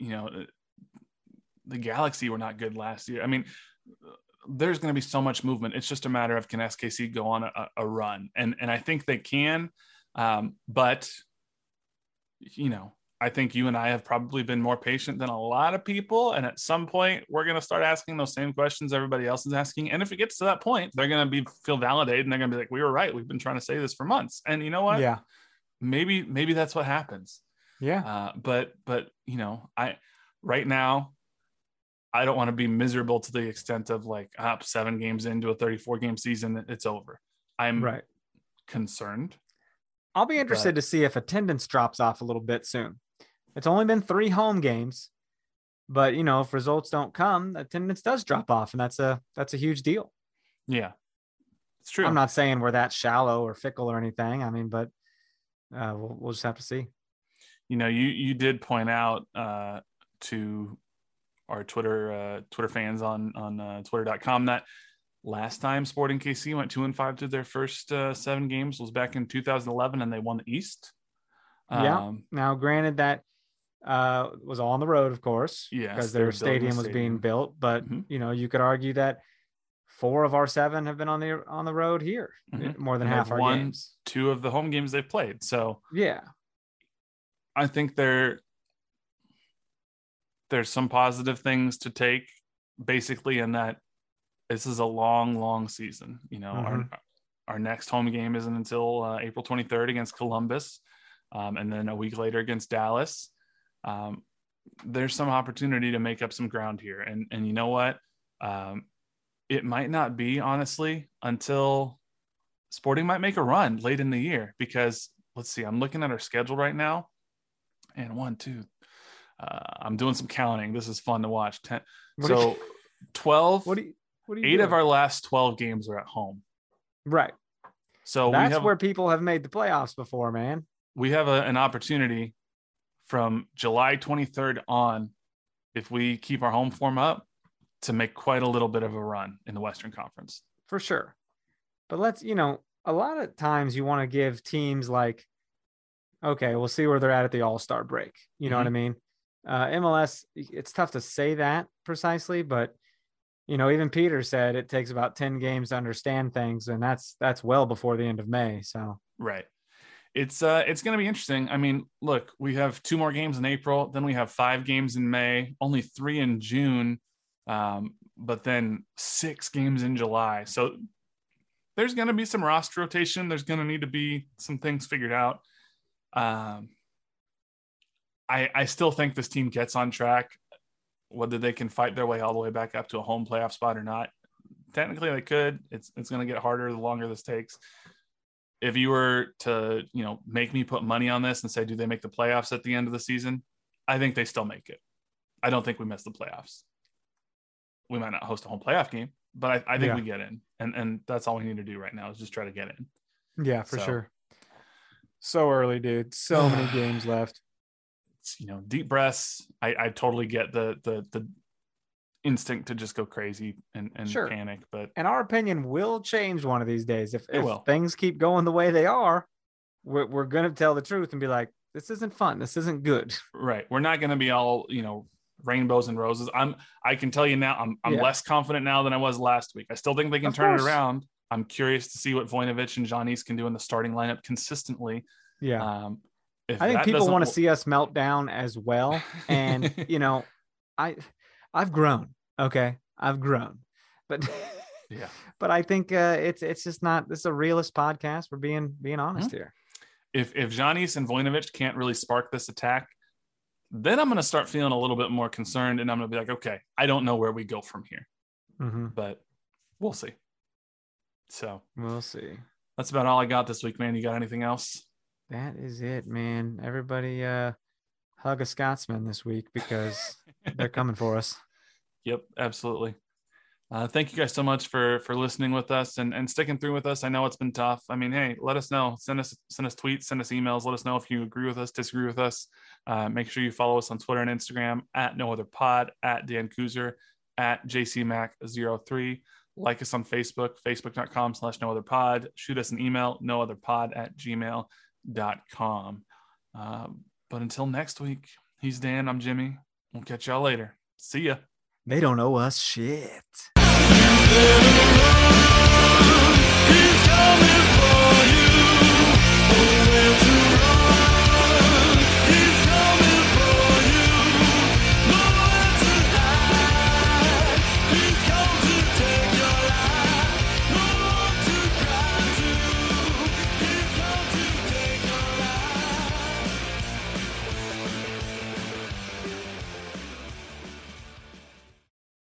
you know, the Galaxy were not good last year. I mean, there's going to be so much movement. It's just a matter of, can SKC go on a run? And I think they can. But, you know, I think you and I have probably been more patient than a lot of people. And at some point we're going to start asking those same questions everybody else is asking. And if it gets to that point, they're going to feel validated and they're going to be like, we were right. We've been trying to say this for months. And you know what? Yeah. Maybe that's what happens. Yeah. But you know, right now, I don't want to be miserable to the extent of like up 7 games into a 34 game season. It's over. I'm concerned. I'll be interested to see if attendance drops off a little bit soon. It's only been 3 home games, but you know, if results don't come, attendance does drop off, and that's a huge deal. Yeah. It's true. I'm not saying we're that shallow or fickle or anything. I mean, but we'll just have to see. You know, you did point out to our Twitter fans on Twitter.com that last time Sporting KC went 2-5 through their first 7 games was back in 2011, and they won the East. Yeah. Now, granted, that was all on the road, of course, because their stadium was being built. But you know, you could argue that 4 of our 7 have been on the road here, more than half our games. 2 of the home games they've played. So yeah. I think there's some positive things to take, basically, in that this is a long, long season. You know, our next home game isn't until April 23rd against Columbus, and then a week later against Dallas. There's some opportunity to make up some ground here, and you know what? It might not be, honestly, until Sporting might make a run late in the year, because let's see, I'm looking at our schedule right now. And 1, 2, I'm doing some counting. This is fun to watch. 10. So 12, eight doing? Of our last 12 games are at home. Right. So that's where people have made the playoffs before, man. We have an opportunity from July 23rd on, if we keep our home form up, to make quite a little bit of a run in the Western Conference. For sure. But a lot of times you want to give teams like, okay, we'll see where they're at the All-Star break. You know what I mean? MLS, it's tough to say that precisely, but even Peter said it takes about 10 games to understand things, and that's well before the end of May. So right, it's going to be interesting. I mean, look, we have 2 more games in April, then we have 5 games in May, only 3 in June, but then 6 games in July. So there's going to be some roster rotation. There's going to need to be some things figured out. I still think this team gets on track. Whether they can fight their way all the way back up to a home playoff spot or not, technically they could. It's going to get harder the longer this takes. If you were to, make me put money on this and say, do they make the playoffs at the end of the season? I think they still make it. I don't think we miss the playoffs. We might not host a home playoff game, but I think we get in, and that's all we need to do right now is just try to get in. Yeah, for sure. So early, dude. So many games left. It's, deep breaths. I totally get the instinct to just go crazy and sure. Panic. But our opinion will change one of these days. If things keep going the way they are, we're going to tell the truth and be like, this isn't fun. This isn't good. Right. We're not going to be all, rainbows and roses. I can tell you now, I'm less confident now than I was last week. I still think they can turn it around. I'm curious to see what Voinovich and Giannis can do in the starting lineup consistently. Yeah. I think people want to see us melt down as well. And, I've grown. Okay. I've grown, but, but I think it's just not, this is a realist podcast. We're being honest here. If Giannis and Voinovich can't really spark this attack, then I'm going to start feeling a little bit more concerned, and I'm going to be like, okay, I don't know where we go from here, but we'll see. So we'll see. That's about all I got this week, man. You got anything else? That is it, man. Everybody hug a Scotsman this week because they're coming for us. Yep, absolutely. Thank you guys so much for listening with us and sticking through with us. I know it's been tough. I mean, hey, let us know. Send us tweets, send us emails. Let us know if you agree with us, disagree with us. Make sure you follow us on Twitter and Instagram @NoOtherPod, @DanKuzer, @JCMac03. Like us on Facebook, facebook.com/nootherpod. Shoot us an email, nootherpod@gmail.com. But until next week, he's Dan, I'm Jimmy. We'll catch y'all later. See ya. They don't owe us shit. He's coming for you. Nowhere to run. He's coming for you. Nowhere to hide. He's come to take your life. No one to cry to. He's come to take your life.